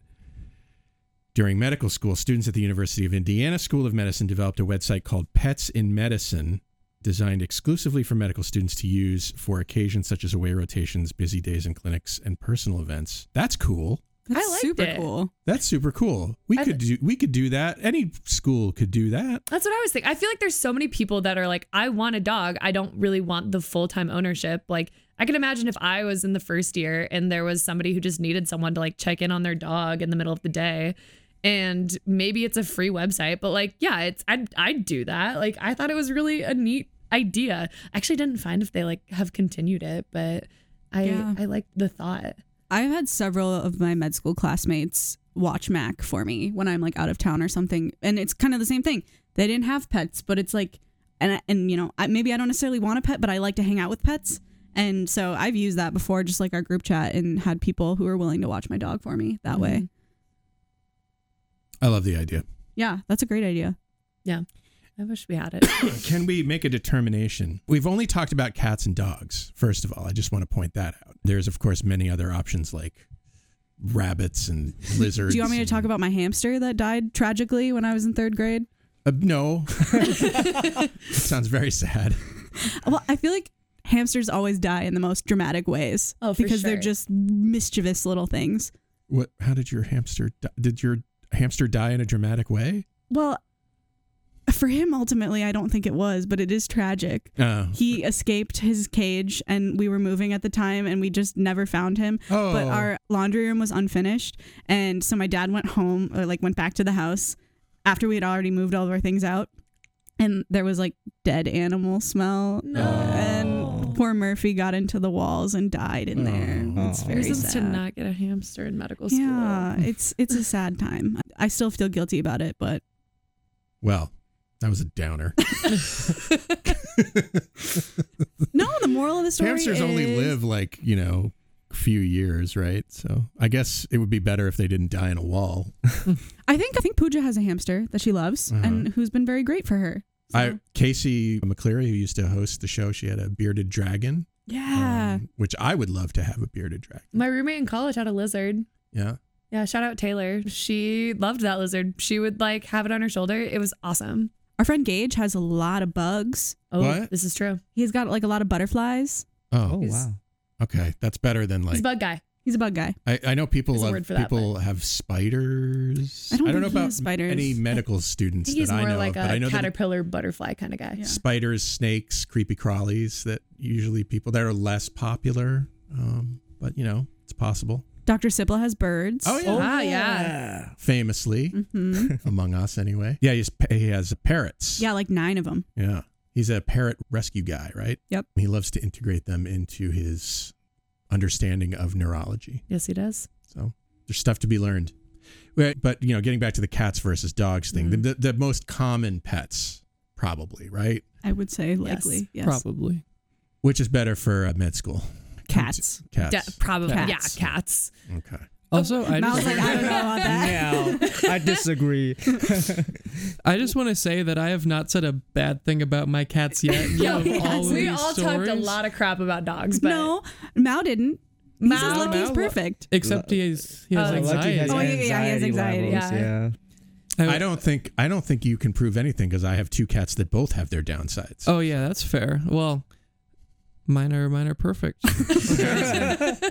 during medical school, students at the University of Indiana School of Medicine developed a website called Pets in Medicine, designed exclusively for medical students to use for occasions such as away rotations, busy days in clinics, and personal events. That's cool. That's I liked super it. cool. That's super cool. We I, could do we could do that. Any school could do that. That's what I was thinking. I feel like there's so many people that are like, I want a dog. I don't really want the full-time ownership. Like, I can imagine if I was in the first year and there was somebody who just needed someone to like check in on their dog in the middle of the day. And maybe it's a free website, but like, yeah, it's I'd, I'd do that. Like, I thought it was really a neat idea. I actually didn't find if they like have continued it, but I yeah. I like the thought. I've had several of my med school classmates watch Mac for me when I'm like out of town or something. And it's kind of the same thing. They didn't have pets, but it's like, and, and you know, I, maybe I don't necessarily want a pet, but I like to hang out with pets. And so I've used that before, just like our group chat, and had people who are willing to watch my dog for me that mm-hmm. way. I love the idea. Yeah, that's a great idea. Yeah. I wish we had it. Can we make a determination? We've only talked about cats and dogs, first of all. I just want to point that out. There's, of course, many other options like rabbits and lizards. Do you want me to talk about my hamster that died tragically when I was in third grade? Uh, no. Sounds very sad. Well, I feel like hamsters always die in the most dramatic ways. Oh, for because sure. They're just mischievous little things. What? How did your hamster die? Did your hamster die in a dramatic way? Well, for him, ultimately, I don't think it was, but it is tragic. Oh. He escaped his cage, and we were moving at the time, and we just never found him. Oh. But our laundry room was unfinished, and so my dad went home, or like went back to the house after we had already moved all of our things out, and there was like dead animal smell. No. And poor Murphy got into the walls and died in oh. there. It's oh. very Reasons sad. To not get a hamster in medical school. Yeah, it's it's a sad time. I still feel guilty about it, but well. That was a downer. No, the moral of the story Hamsters is... only live like, you know, a few years, right? So I guess it would be better if they didn't die in a wall. I think I think Pooja has a hamster that she loves uh-huh. and who's been very great for her. So. I Casey McCleary, who used to host the show, she had a bearded dragon. Yeah. Um, which I would love to have a bearded dragon. My roommate in college had a lizard. Yeah. Yeah. Shout out Taylor. She loved that lizard. She would like have it on her shoulder. It was awesome. Our friend Gage has a lot of bugs. Oh, what? This is true. He's got like a lot of butterflies. Oh, oh wow. Okay. That's better than like... He's a bug guy. He's a bug guy. I, I know people love, people that, have spiders. I don't, I don't know about spiders. Any medical students I that I know. He's more like of, a caterpillar butterfly kind of guy. Yeah. Spiders, snakes, creepy crawlies that usually people that are less popular. Um, but, you know, it's possible. Doctor Sibla has birds. Oh, yeah. Oh, ah, yeah. Famously. Mm-hmm. Among us, anyway. Yeah, he's, he has parrots. Yeah, like nine of them. Yeah. He's a parrot rescue guy, right? Yep. He loves to integrate them into his understanding of neurology. Yes, he does. So there's stuff to be learned. But, you know, getting back to the cats versus dogs thing, mm-hmm. the, the most common pets, probably, right? I would say likely. Yes. yes. Probably. Which is better for uh, med school. Cats. Cats. De- probably. Cats. Yeah, cats. Okay. Also, I, just, like, I don't know about that. No, I disagree. I just want to say that I have not said a bad thing about my cats yet. Yeah, all yes. We all stories. Talked a lot of crap about dogs. But... No, Mao didn't. Mao. Lucky is perfect. Except he is he has oh, anxiety. Has oh yeah, anxiety yeah, he has anxiety. Levels, yeah. yeah. I don't think I don't think you can prove anything because I have two cats that both have their downsides. Oh yeah, that's fair. Well, mine are mine are perfect.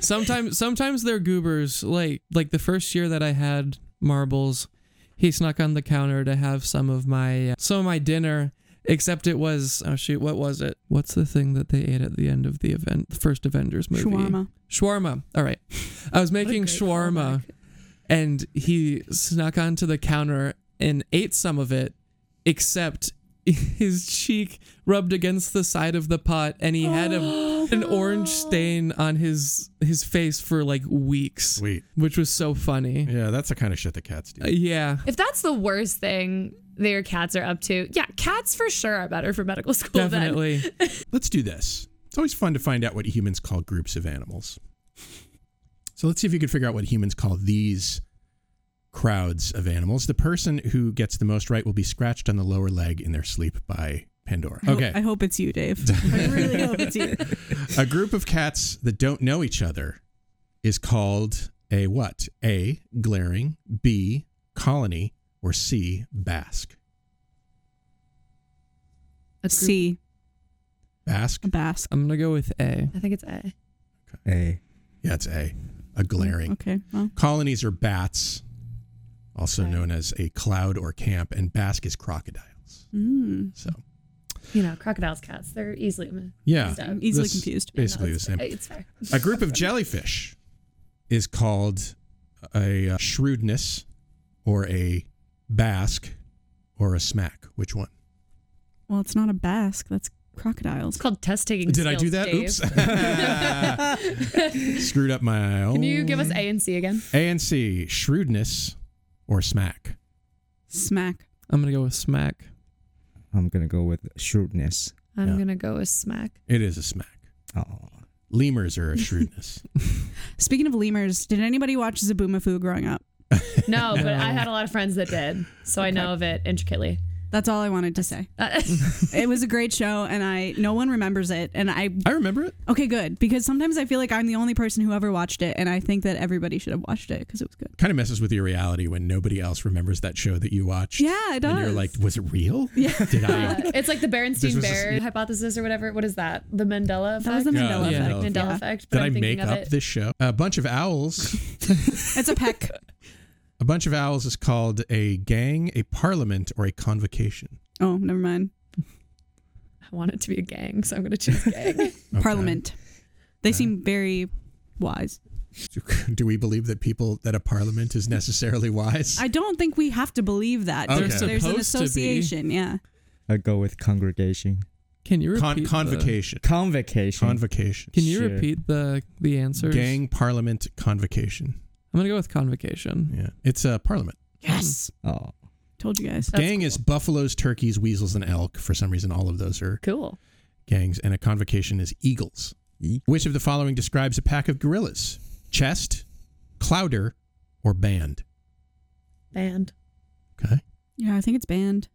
sometimes sometimes they're goobers. Like like the first year that I had Marbles, he snuck on the counter to have some of my uh, some of my dinner. Except it was oh shoot, what was it? What's the thing that they ate at the end of the event, the first Avengers movie? Shawarma. Shawarma. All right, I was making shawarma. Comic. And he snuck onto the counter and ate some of it, except his cheek rubbed against the side of the pot, and he oh. had a, an orange stain on his his face for like weeks. Sweet. Which was so funny. Yeah, that's the kind of shit that cats do. Uh, yeah. If that's the worst thing their cats are up to, yeah, cats for sure are better for medical school. Definitely. Then. Let's do this. It's always fun to find out what humans call groups of animals. So let's see if you can figure out what humans call these crowds of animals. The person who gets the most right will be scratched on the lower leg in their sleep by Pandora. I okay. Hope, I hope it's you, Dave. I really hope it's you. A group of cats that don't know each other is called a what? A, glaring, B, colony, or C, basque. A C. Basque? A basque. I'm going to go with A. I think it's A. A. Yeah, it's A. A glaring. Okay. Well. Colonies are bats, also okay. known as a cloud or camp, and basque is crocodiles. Mm. So, you know, crocodiles, cats, they're easily yeah, I'm easily confused. Basically yeah, no, the same. It's fair. A group of jellyfish is called a uh, shrewdness, or a basque, or a smack. Which one? Well, it's not a basque. That's crocodiles. It's called test taking. Did skills, I do that? Dave. Oops. Screwed up my own. Can you give us A and C again? A and C, shrewdness or smack? Smack. I'm going to go with smack. I'm going to go with shrewdness. I'm yeah. going to go with smack. It is a smack. Oh. Lemurs are a shrewdness. Speaking of lemurs, did anybody watch Zaboomafoo growing up? No, but I had a lot of friends that did, so okay. I know of it intricately. That's all I wanted to say. It was a great show, and I no one remembers it. And I I remember it. Okay, good. Because sometimes I feel like I'm the only person who ever watched it, and I think that everybody should have watched it because it was good. Kind of messes with your reality when nobody else remembers that show that you watched. Yeah, it does. And you're like, was it real? Yeah. Did I? Yeah. It's like the Berenstain Bear a... hypothesis or whatever. What is that? The Mandela Effect? That was the Mandela oh, yeah. Effect. Mandela yeah. Effect. But Did I'm I make up this show? A bunch of owls. It's a peck. A bunch of owls is called a gang, a parliament, or a convocation. Oh, never mind. I want it to be a gang, so I'm going to choose gang. Okay. Parliament. They uh, seem very wise. Do we believe that people, that a parliament is necessarily wise? I don't think we have to believe that. Okay. There's, there's an association, yeah. I'd go with congregation. Can you repeat Con- convocation. The... Convocation. Convocation. Can you sure. repeat the, the answers? Gang, parliament, convocation. I'm going to go with convocation. Yeah. It's a uh, parliament. Yes. Oh. Told you guys. Gang cool. is buffaloes, turkeys, weasels, and elk. For some reason, all of those are cool gangs. And a convocation is eagles. E- Which of the following describes a pack of gorillas? Chest, clowder, or band? Band. Okay. Yeah, I think it's band.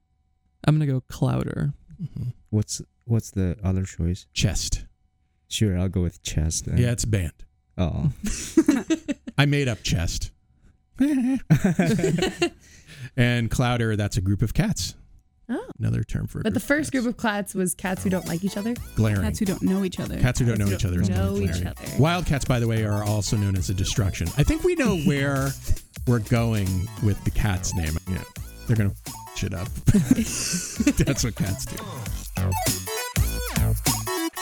I'm going to go clowder. Mm-hmm. What's what's the other choice? Chest. Sure, I'll go with chest. Then. Yeah, it's band. Oh. I made up chest. And clowder, that's a group of cats. Oh. Another term for a But the first of group of cats was cats oh. who don't like each other. Glaring. Cats who don't know each other. Cats who don't cats know each other. Know each other. Wildcats, by the way, are also known as a destruction. I think we know where we're going with the cat's name. Yeah, they're going to f*** shit up. That's what cats do.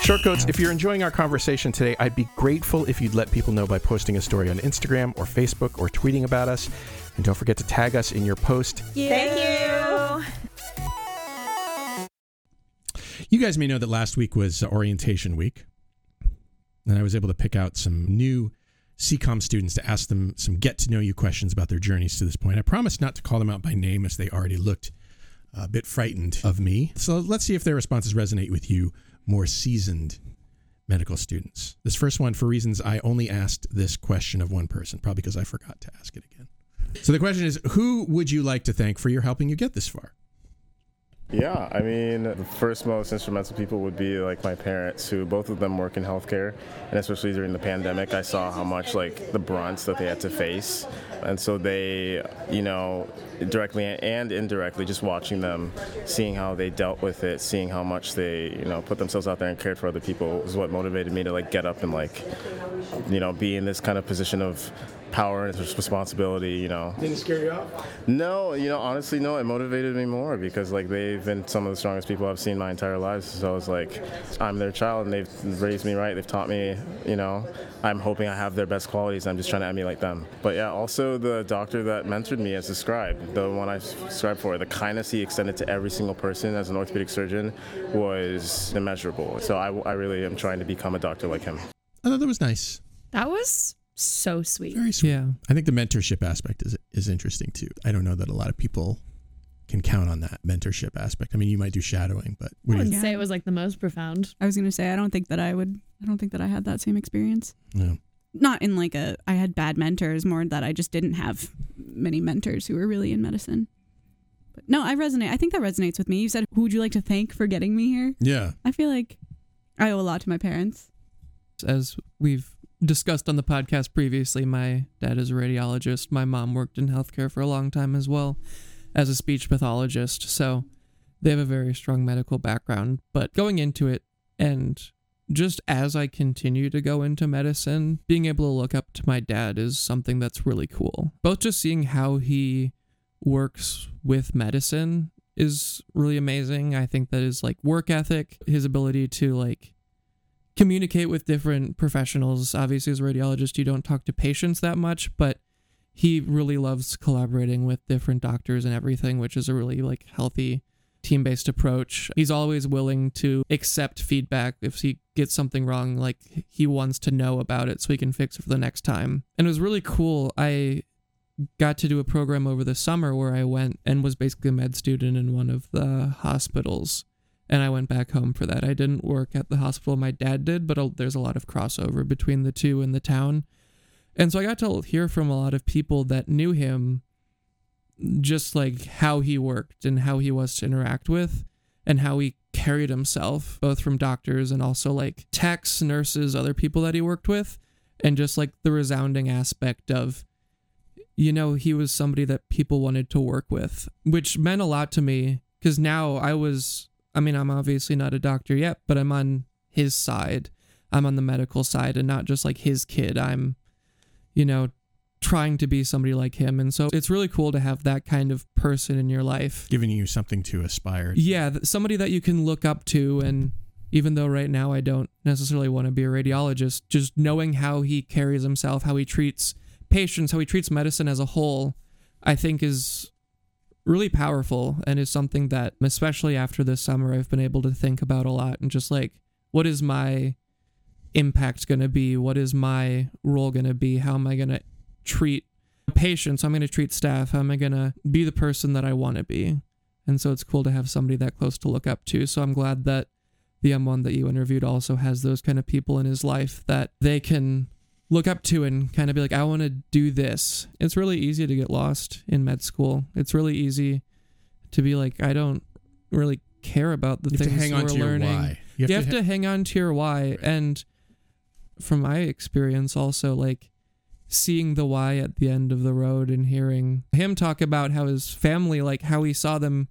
Shortcoats, if you're enjoying our conversation today, I'd be grateful if you'd let people know by posting a story on Instagram or Facebook or tweeting about us. And don't forget to tag us in your post. Yeah. Thank you. You guys may know that last week was orientation week. And I was able to pick out some new C COM students to ask them some get-to-know-you questions about their journeys to this point. I promised not to call them out by name as they already looked a bit frightened of me. So let's see if their responses resonate with you. More seasoned medical students. This first one, for reasons I only asked this question of one person, probably because I forgot to ask it again. So the question is, who would you like to thank for your helping you get this far? Yeah, I mean, the first most instrumental people would be like my parents, who both of them work in healthcare, and especially during the pandemic, I saw how much like the brunts that they had to face, and so they, you know, directly and indirectly, just watching them, seeing how they dealt with it, seeing how much they, you know, put themselves out there and cared for other people is what motivated me to like get up and like, you know, be in this kind of position of power and responsibility, you know. Didn't scare you off? No, you know, honestly, no. It motivated me more because, like, they've been some of the strongest people I've seen my entire lives. So I was like, I'm their child, and they've raised me right. They've taught me, you know. I'm hoping I have their best qualities. I'm just trying to emulate them. But, yeah, also the doctor that mentored me as a scribe, the one I scribed for, the kindness he extended to every single person as an orthopedic surgeon was immeasurable. So I, I really am trying to become a doctor like him. I thought that was nice. That was... so sweet. Very sweet. Yeah. I think the mentorship aspect is is interesting too. I don't know that a lot of people can count on that mentorship aspect. I mean, you might do shadowing, but what I wouldn't say it was like the most profound. I was going to say I don't think that I would I don't think that I had that same experience. No. Not in like a I had bad mentors, more that I just didn't have many mentors who were really in medicine. But no, I resonate. I think that resonates with me. You said, who would you like to thank for getting me here? Yeah. I feel like I owe a lot to my parents. As we've discussed on the podcast previously, my dad is a radiologist. My mom worked in healthcare for a long time as well as a speech pathologist. So they have a very strong medical background. But going into it, and just as I continue to go into medicine, being able to look up to my dad is something that's really cool. Both just seeing how he works with medicine is really amazing. I think that his like work ethic, his ability to like communicate with different professionals. Obviously, as a radiologist, you don't talk to patients that much, but he really loves collaborating with different doctors and everything, which is a really like healthy team-based approach. He's always willing to accept feedback. If he gets something wrong, like he wants to know about it so he can fix it for the next time. And it was really cool. I got to do a program over the summer where I went and was basically a med student in one of the hospitals. And I went back home for that. I didn't work at the hospital my dad did, but there's a lot of crossover between the two in the town. And so I got to hear from a lot of people that knew him, just like how he worked and how he was to interact with and how he carried himself, both from doctors and also like techs, nurses, other people that he worked with. And just like the resounding aspect of, you know, he was somebody that people wanted to work with, which meant a lot to me because now I was... I mean, I'm obviously not a doctor yet, but I'm on his side. I'm on the medical side and not just like his kid. I'm, you know, trying to be somebody like him. And so it's really cool to have that kind of person in your life. Giving you something to aspire to. Yeah, somebody that you can look up to. And even though right now I don't necessarily want to be a radiologist, just knowing how he carries himself, how he treats patients, how he treats medicine as a whole, I think is really powerful and is something that, especially after this summer, I've been able to think about a lot and just like, what is my impact going to be? What is my role going to be? How am I going to treat patients? How am I going to treat staff? How am I going to be the person that I want to be? And so it's cool to have somebody that close to look up to. So I'm glad that the M one that you interviewed also has those kind of people in his life that they can look up to and kind of be like, I want to do this. It's really easy to get lost in med school. It's really easy to be like, I don't really care about the things we're learning. You have to hang on to your why. And from my experience also, like seeing the why at the end of the road and hearing him talk about how his family, like how he saw them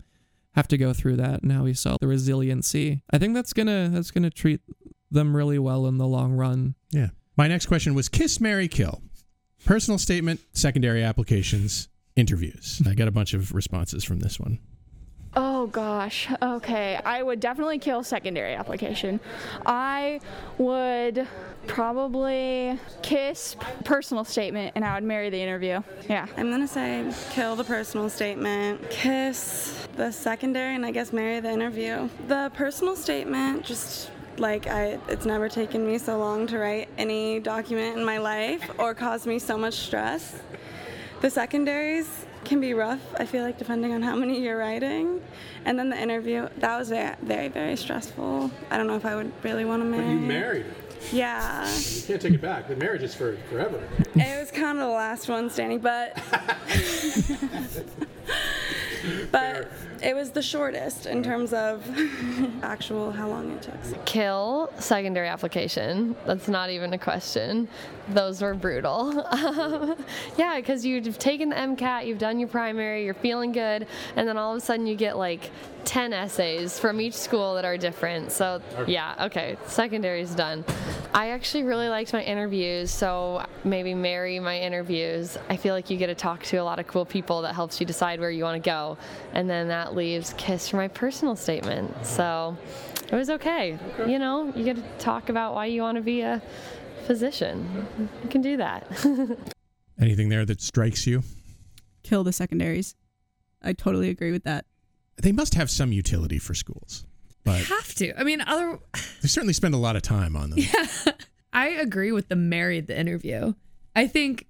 have to go through that and how he saw the resiliency. I think that's gonna that's gonna treat them really well in the long run. Yeah. My next question was kiss, marry, kill. Personal statement, secondary applications, interviews. I got a bunch of responses from this one. Oh, gosh. Okay. I would definitely kill secondary application. I would probably kiss personal statement, and I would marry the interview. Yeah. I'm going to say kill the personal statement, kiss the secondary, and I guess marry the interview. The personal statement just... Like, I, it's never taken me so long to write any document in my life or caused me so much stress. The secondaries can be rough, I feel like, depending on how many you're writing. And then the interview, that was very, very, very stressful. I don't know if I would really want to marry. But you married. Yeah. You can't take it back. The marriage is for forever. It was kind of the last one standing, but... But it was the shortest in terms of actual how long it took. Kill secondary application. That's not even a question. Those were brutal. Yeah, because you've taken the MCAT, you've done your primary, you're feeling good, and then all of a sudden you get like ten essays from each school that are different. So yeah, okay, secondary's done. I actually really liked my interviews, so maybe marry my interviews. I feel like you get to talk to a lot of cool people that helps you decide where you want to go, and then that leaves KISS for my personal statement. So it was okay. okay. You know, you get to talk about why you want to be a physician. You can do that. Anything there that strikes you? Kill the secondaries. I totally agree with that. They must have some utility for schools. But have to. I mean, other. They certainly spend a lot of time on them. Yeah. I agree with the married the interview. I think,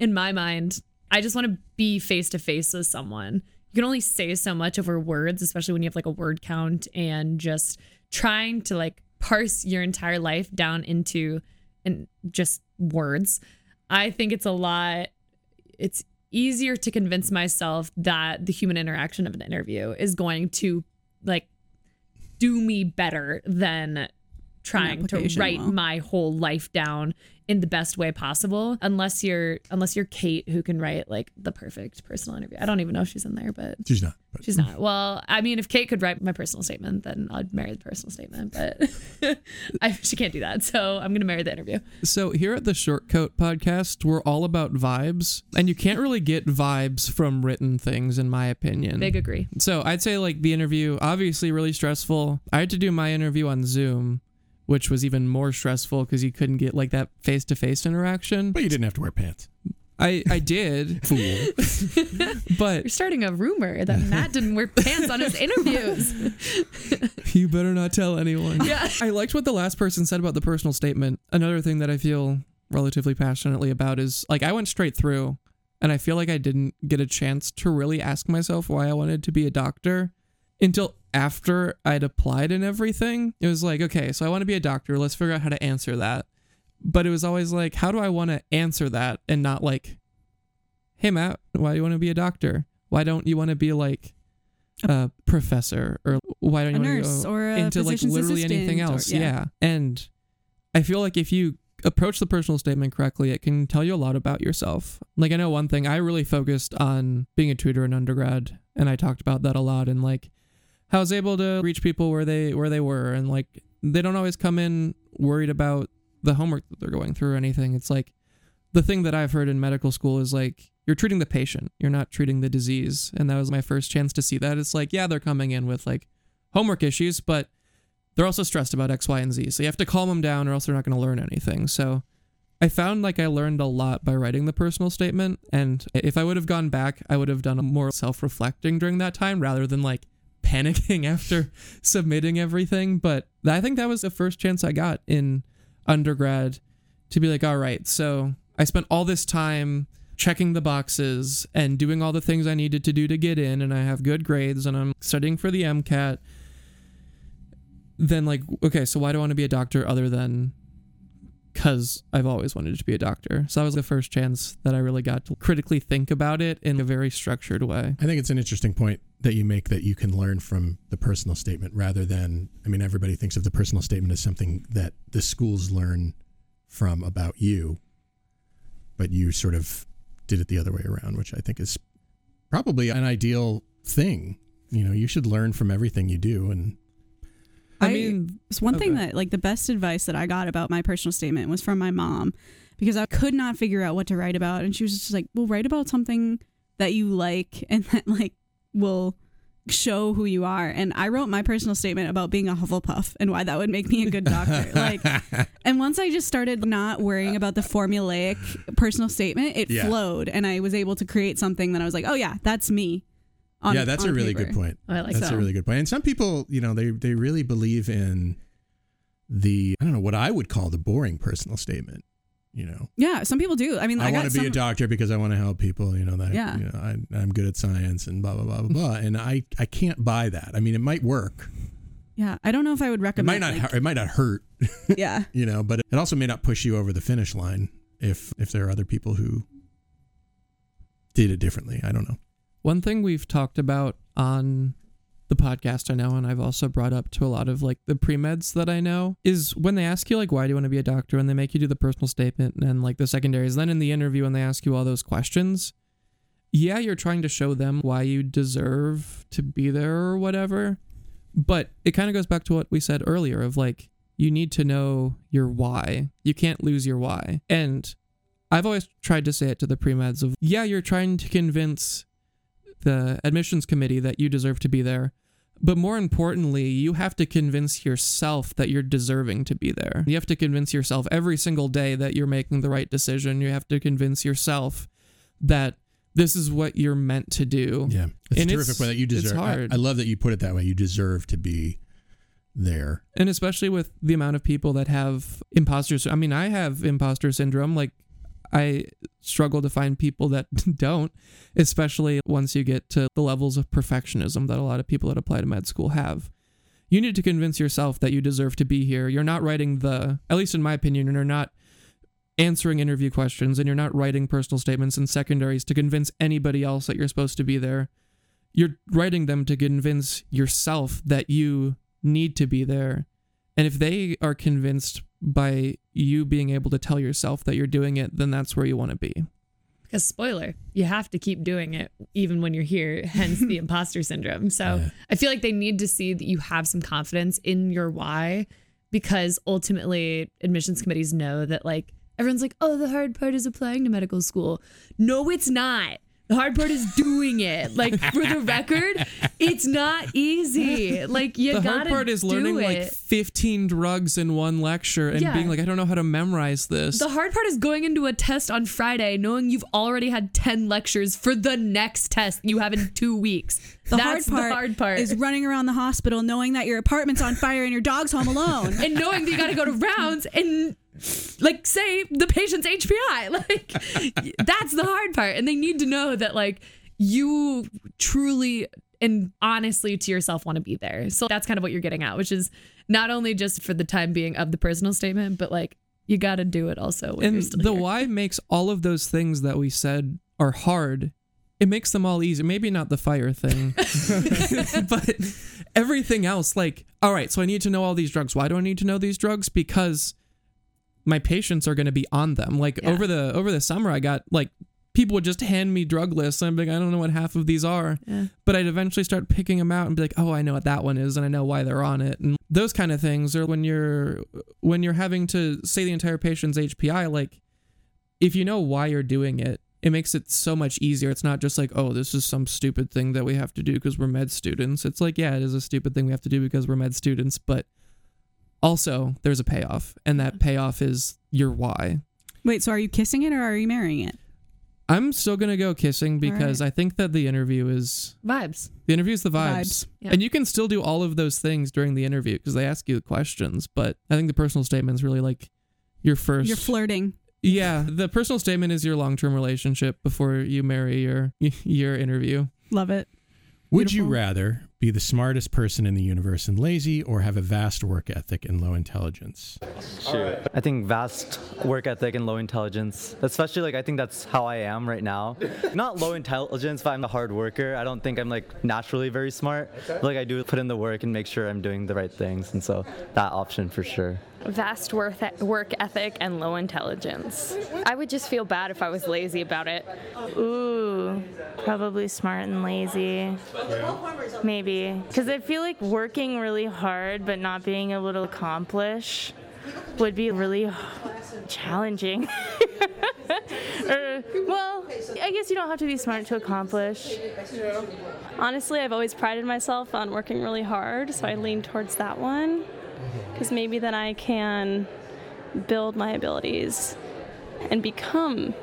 in my mind, I just want to be face-to-face with someone. You can only say so much over words, especially when you have, like, a word count and just trying to, like, parse your entire life down into and just words. I think it's a lot... It's easier to convince myself that the human interaction of an interview is going to, like, do me better than trying to write well. my whole life down in the best way possible, unless you're unless you're Kate, who can write like the perfect personal interview. I don't even know if she's in there, but she's not. But she's not. Well, I mean, if Kate could write my personal statement, then I'd marry the personal statement, but I, she can't do that. So I'm going to marry the interview. So here at the Short Coat Podcast, we're all about vibes, and you can't really get vibes from written things, in my opinion. Big agree. So I'd say like the interview, obviously really stressful. I had to do my interview on Zoom, which was even more stressful because you couldn't get like that face-to-face interaction. But you didn't have to wear pants. I, I did. Fool. But you're starting a rumor that Matt didn't wear pants on his interviews. You better not tell anyone. Yeah. I liked what the last person said about the personal statement. Another thing that I feel relatively passionately about is like I went straight through and I feel like I didn't get a chance to really ask myself why I wanted to be a doctor until after I'd applied and everything. It was like, okay, so I want to be a doctor. Let's figure out how to answer that. But it was always like, how do I want to answer that? And not like, hey, Matt, why do you want to be a doctor? Why don't you want to be like a professor? Or why don't you want to go into like literally anything else? Or, yeah. yeah. And I feel like if you approach the personal statement correctly, it can tell you a lot about yourself. Like I know one thing, I really focused on being a tutor in undergrad. And I talked about that a lot. And like, I was able to reach people where they where they were, and like they don't always come in worried about the homework that they're going through or anything. It's like the thing that I've heard in medical school is like you're treating the patient, you're not treating the disease, and that was my first chance to see that. It's like, yeah, they're coming in with like homework issues, but they're also stressed about X, Y, and Z, so you have to calm them down or else they're not going to learn anything. So I found like I learned a lot by writing the personal statement, and if I would have gone back, I would have done more self-reflecting during that time rather than like panicking after submitting everything. But I think that was the first chance I got in undergrad to be like, all right, so I spent all this time checking the boxes and doing all the things I needed to do to get in, and I have good grades and I'm studying for the MCAT. Then like, okay, so why do I want to be a doctor other than because I've always wanted to be a doctor? So that was the first chance that I really got to critically think about it in a very structured way. I think it's an interesting point that you make, that you can learn from the personal statement rather than, I mean, everybody thinks of the personal statement as something that the schools learn from about you, but you sort of did it the other way around, which I think is probably an ideal thing. You know, you should learn from everything you do. And I mean, it's one okay. thing that like the best advice that I got about my personal statement was from my mom, because I could not figure out what to write about. And she was just like, well, write about something that you like and that like will show who you are. And I wrote my personal statement about being a Hufflepuff and why that would make me a good doctor. Like, and once I just started not worrying about the formulaic personal statement, it yeah. flowed. And I was able to create something that I was like, oh, yeah, that's me. On, yeah, that's a really paper. good point. I like that's so. a really good point. And some people, you know, they, they really believe in the, I don't know, what I would call the boring personal statement, you know. Yeah, some people do. I mean, I, I want to be some... a doctor because I want to help people, you know, that yeah. you know, I, I'm good at science and blah, blah, blah, blah, blah. And I, I can't buy that. I mean, it might work. Yeah, I don't know if I would recommend it. Might not, like... It might not hurt. Yeah. You know, but it also may not push you over the finish line if if there are other people who did it differently. I don't know. One thing we've talked about on the podcast I know, and I've also brought up to a lot of like the pre-meds that I know, is when they ask you like, why do you want to be a doctor? And they make you do the personal statement and then like the secondaries. Then in the interview when they ask you all those questions, yeah, you're trying to show them why you deserve to be there or whatever. But it kind of goes back to what we said earlier of like, you need to know your why. You can't lose your why. And I've always tried to say it to the pre-meds of, yeah, you're trying to convince the admissions committee that you deserve to be there. But more importantly, you have to convince yourself that you're deserving to be there. You have to convince yourself every single day that you're making the right decision. You have to convince yourself that this is what you're meant to do. Yeah, it's and a terrific way that you deserve. It's hard. I, I love that you put it that way. You deserve to be there. And especially with the amount of people that have imposter syndrome. I mean, I have imposter syndrome. Like, I struggle to find people that don't, especially once you get to the levels of perfectionism that a lot of people that apply to med school have. You need to convince yourself that you deserve to be here. You're not writing the, at least in my opinion, you're not answering interview questions and you're not writing personal statements and secondaries to convince anybody else that you're supposed to be there. You're writing them to convince yourself that you need to be there. And if they are convinced by you being able to tell yourself that you're doing it, then that's where you want to be. Because spoiler, you have to keep doing it even when you're here, hence the imposter syndrome. So yeah. I feel like they need to see that you have some confidence in your why, because ultimately admissions committees know that like everyone's like, oh, the hard part is applying to medical school. No, it's not. The hard part is doing it. Like, for the record, it's not easy. Like, you gotta do it. The hard part is learning like fifteen drugs in one lecture and yeah. being like, I don't know how to memorize this. The hard part is going into a test on Friday knowing you've already had ten lectures for the next test you have in two weeks. The That's hard part the hard part is running around the hospital knowing that your apartment's on fire and your dog's home alone. And knowing that you gotta go to rounds and... like, say, the patient's H P I. Like, that's the hard part. And they need to know that, like, you truly and honestly to yourself want to be there. So that's kind of what you're getting at, which is not only just for the time being of the personal statement, but, like, you got to do it also. When and you're still the here. Why makes all of those things that we said are hard. It makes them all easy. Maybe not the fire thing, but everything else. Like, all right, so I need to know all these drugs. Why do I need to know these drugs? Because... my patients are going to be on them. Like yeah. over the over the summer, I got like people would just hand me drug lists. And I'm like, I don't know what half of these are, yeah. but I'd eventually start picking them out and be like, oh, I know what that one is, and I know why they're on it, and those kind of things. Or when you're when you're having to say the entire patient's H P I, like if you know why you're doing it, it makes it so much easier. It's not just like, oh, this is some stupid thing that we have to do because we're med students. It's like, yeah, it is a stupid thing we have to do because we're med students, but also, there's a payoff, and that payoff is your why. Wait, so are you kissing it or are you marrying it? I'm still going to go kissing because right. I think that the interview is... vibes. The interview is the vibes. vibes. Yeah. And you can still do all of those things during the interview because they ask you questions, but I think the personal statement is really like your first... You're flirting. Yeah, the personal statement is your long-term relationship before you marry your your interview. Love it. Would Beautiful. You rather be the smartest person in the universe and lazy, or have a vast work ethic and low intelligence? Shoot. I think vast work ethic and low intelligence, especially like I think that's how I am right now. Not low intelligence, but I'm a hard worker. I don't think I'm like naturally very smart. Okay. Like I do put in the work and make sure I'm doing the right things. And so that option for sure. Vast work ethic and low intelligence. I would just feel bad if I was lazy about it. Ooh, probably smart and lazy. Yeah. Maybe. Because I feel like working really hard but not being able to accomplish would be really challenging. or, well, I guess you don't have to be smart to accomplish. Honestly, I've always prided myself on working really hard, so I lean towards that one. Because maybe then I can build my abilities and become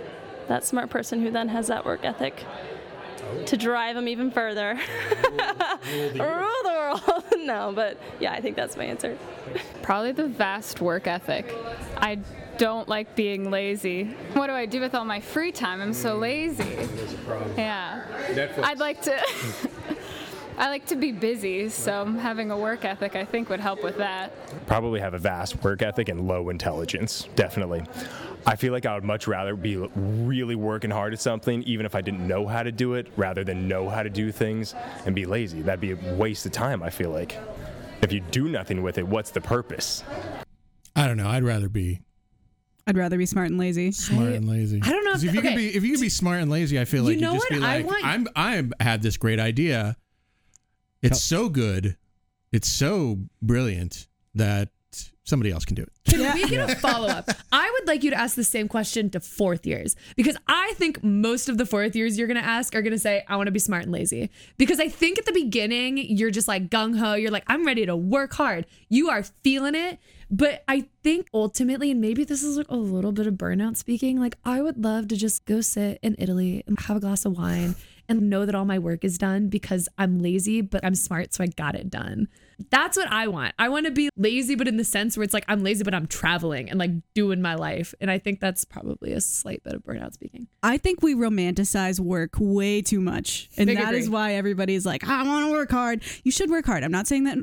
that smart person who then has that work ethic to drive them even further. Rule the world. No, but yeah, I think that's my answer. Probably the vast work ethic. I don't like being lazy. What do I do with all my free time? I'm so lazy. There's a problem. Yeah. Netflix. I'd like to... I like to be busy, so having a work ethic, I think, would help with that. Probably have a vast work ethic and low intelligence, definitely. I feel like I would much rather be really working hard at something, even if I didn't know how to do it, rather than know how to do things and be lazy. That'd be a waste of time, I feel like. If you do nothing with it, what's the purpose? I don't know. I'd rather be... I'd rather be smart and lazy. Smart I, and lazy. I don't know. If, if you okay. can be, if you can be smart and lazy, I feel like you know you just what? Be like, I want... I'm, I'm had this great idea. It's so good. It's so brilliant that somebody else can do it. Can yeah. we get yeah. a follow-up? I would like you to ask the same question to fourth years, because I think most of the fourth years you're going to ask are going to say, I want to be smart and lazy. Because I think at the beginning, you're just like gung-ho. You're like, I'm ready to work hard. You are feeling it. But I think ultimately, and maybe this is like a little bit of burnout speaking, like I would love to just go sit in Italy and have a glass of wine and know that all my work is done because I'm lazy, but I'm smart, so I got it done. That's what I want. I want to be lazy, but in the sense where it's like I'm lazy, but I'm traveling and like doing my life. And I think that's probably a slight bit of burnout speaking. I think we romanticize work way too much. And Big that agree. Is why everybody's like, I want to work hard. You should work hard. I'm not saying that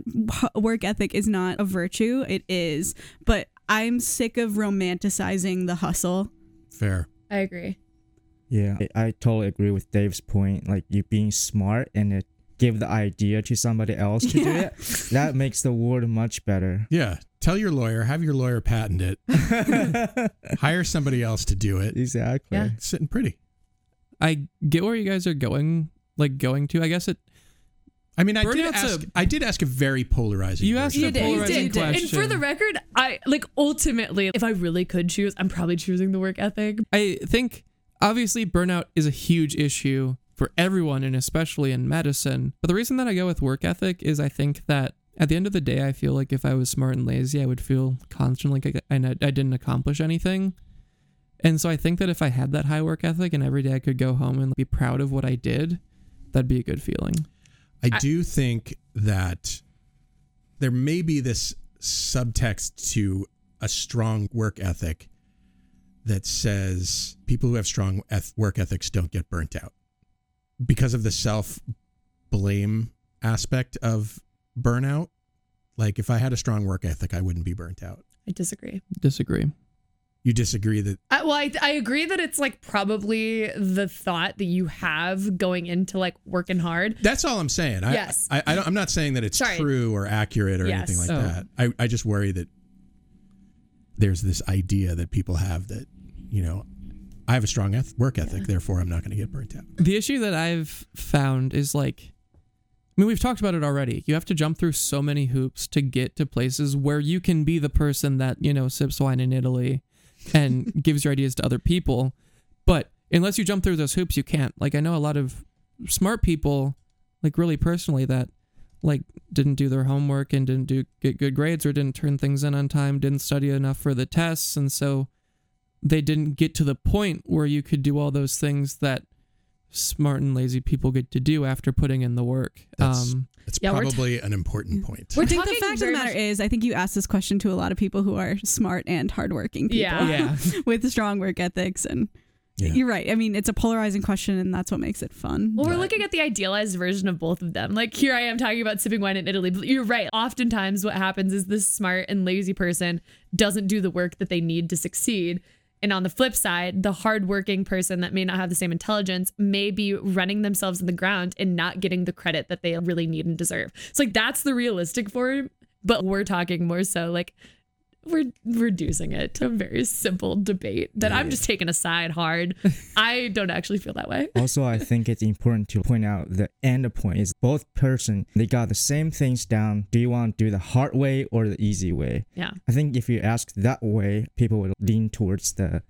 work ethic is not a virtue. It is. But I'm sick of romanticizing the hustle. Fair. I agree. Yeah, I totally agree with Dave's point. Like you being smart and it give the idea to somebody else to yeah. do it. That makes the world much better. Yeah. Tell your lawyer, have your lawyer patent it. Hire somebody else to do it. Exactly. Yeah. It's sitting pretty. I get where you guys are going, like going to, I guess it. I mean, I did, ask, a, I did ask a very polarizing you question. You asked a polarizing you did. question. And for the record, I like ultimately, if I really could choose, I'm probably choosing the work ethic. I think obviously burnout is a huge issue for everyone, and especially in medicine. But the reason that I go with work ethic is I think that at the end of the day, I feel like if I was smart and lazy, I would feel constantly like I, I didn't accomplish anything. And so I think that if I had that high work ethic and every day I could go home and be proud of what I did, that'd be a good feeling. I, I do think that there may be this subtext to a strong work ethic that says people who have strong eth- work ethics don't get burnt out, because of the self-blame aspect of burnout. Like if I had a strong work ethic, I wouldn't be burnt out. I disagree. Disagree. You disagree that... I, well, I, I agree that it's like probably the thought that you have going into like working hard. That's all I'm saying. I, yes. I, I, I don't, I'm not saying that it's Sorry. true or accurate or yes. anything like oh. that. I, I just worry that there's this idea that people have that, you know, I have a strong eth- work ethic, yeah. therefore I'm not going to get burnt out. The issue that I've found is like, I mean, we've talked about it already. You have to jump through so many hoops to get to places where you can be the person that, you know, sips wine in Italy and gives your ideas to other people. But unless you jump through those hoops, you can't. Like, I know a lot of smart people, like really personally, that like didn't do their homework and didn't do get good grades or didn't turn things in on time, didn't study enough for the tests. And so they didn't get to the point where you could do all those things that smart and lazy people get to do after putting in the work. That's, um, that's yeah, probably ta- an important point. We're I think the fact of the matter much- is, I think you asked this question to a lot of people who are smart and hardworking people yeah. Yeah. with strong work ethics. And yeah. you're right. I mean, it's a polarizing question, and that's what makes it fun. Well, but we're looking at the idealized version of both of them. Like here I am talking about sipping wine in Italy, but you're right. Oftentimes what happens is this smart and lazy person doesn't do the work that they need to succeed. And on the flip side, the hardworking person that may not have the same intelligence may be running themselves in the ground and not getting the credit that they really need and deserve. It's like, that's the realistic form, but we're talking more so like we're reducing it to a very simple debate that yeah. I'm just taking aside hard. I don't actually feel that way. Also, I think it's important to point out the end point is both person, they got the same things down. Do you want to do the hard way or the easy way? Yeah. I think if you ask that way, people would lean towards the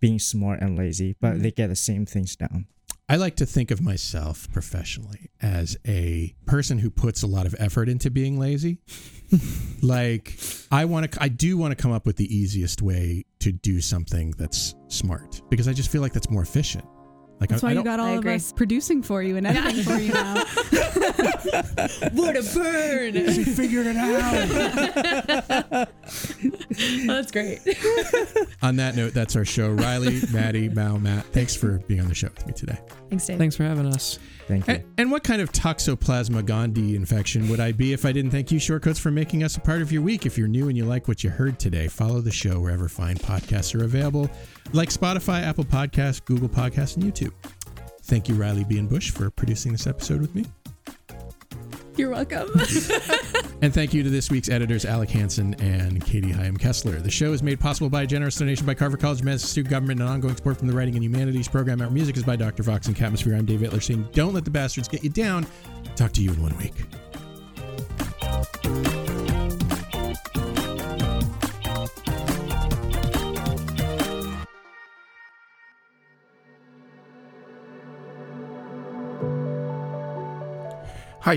being smart and lazy, but mm-hmm. they get the same things down. I like to think of myself professionally as a person who puts a lot of effort into being lazy. Like, I want to, I do want to come up with the easiest way to do something that's smart, because I just feel like that's more efficient. Like that's I, why I you got all of us producing for you and editing for you now. What a burn! We figured it out. Oh, that's great. On that note, that's our show. Riley, Maddie, Mao, Matt, thanks for being on the show with me today. Thanks, Dave. Thanks for having us. Thank you. And, and what kind of Toxoplasma gondii infection would I be if I didn't thank you, Short Coats, for making us a part of your week? If you're new and you like what you heard today, follow the show wherever fine podcasts are available, like Spotify, Apple Podcasts, Google Podcasts, and YouTube. Thank you, Riley B. and Bush, for producing this episode with me. You're welcome. And thank you to this week's editors, Alec Hansen and Katie Hyam Kessler. The show is made possible by a generous donation by Carver College of Medicine student government and ongoing support from the Writing and Humanities program. Our music is by Doctor Vox and Catmosphere. I'm Dave Etler saying, don't let the bastards get you down. Talk to you in one week. Hi,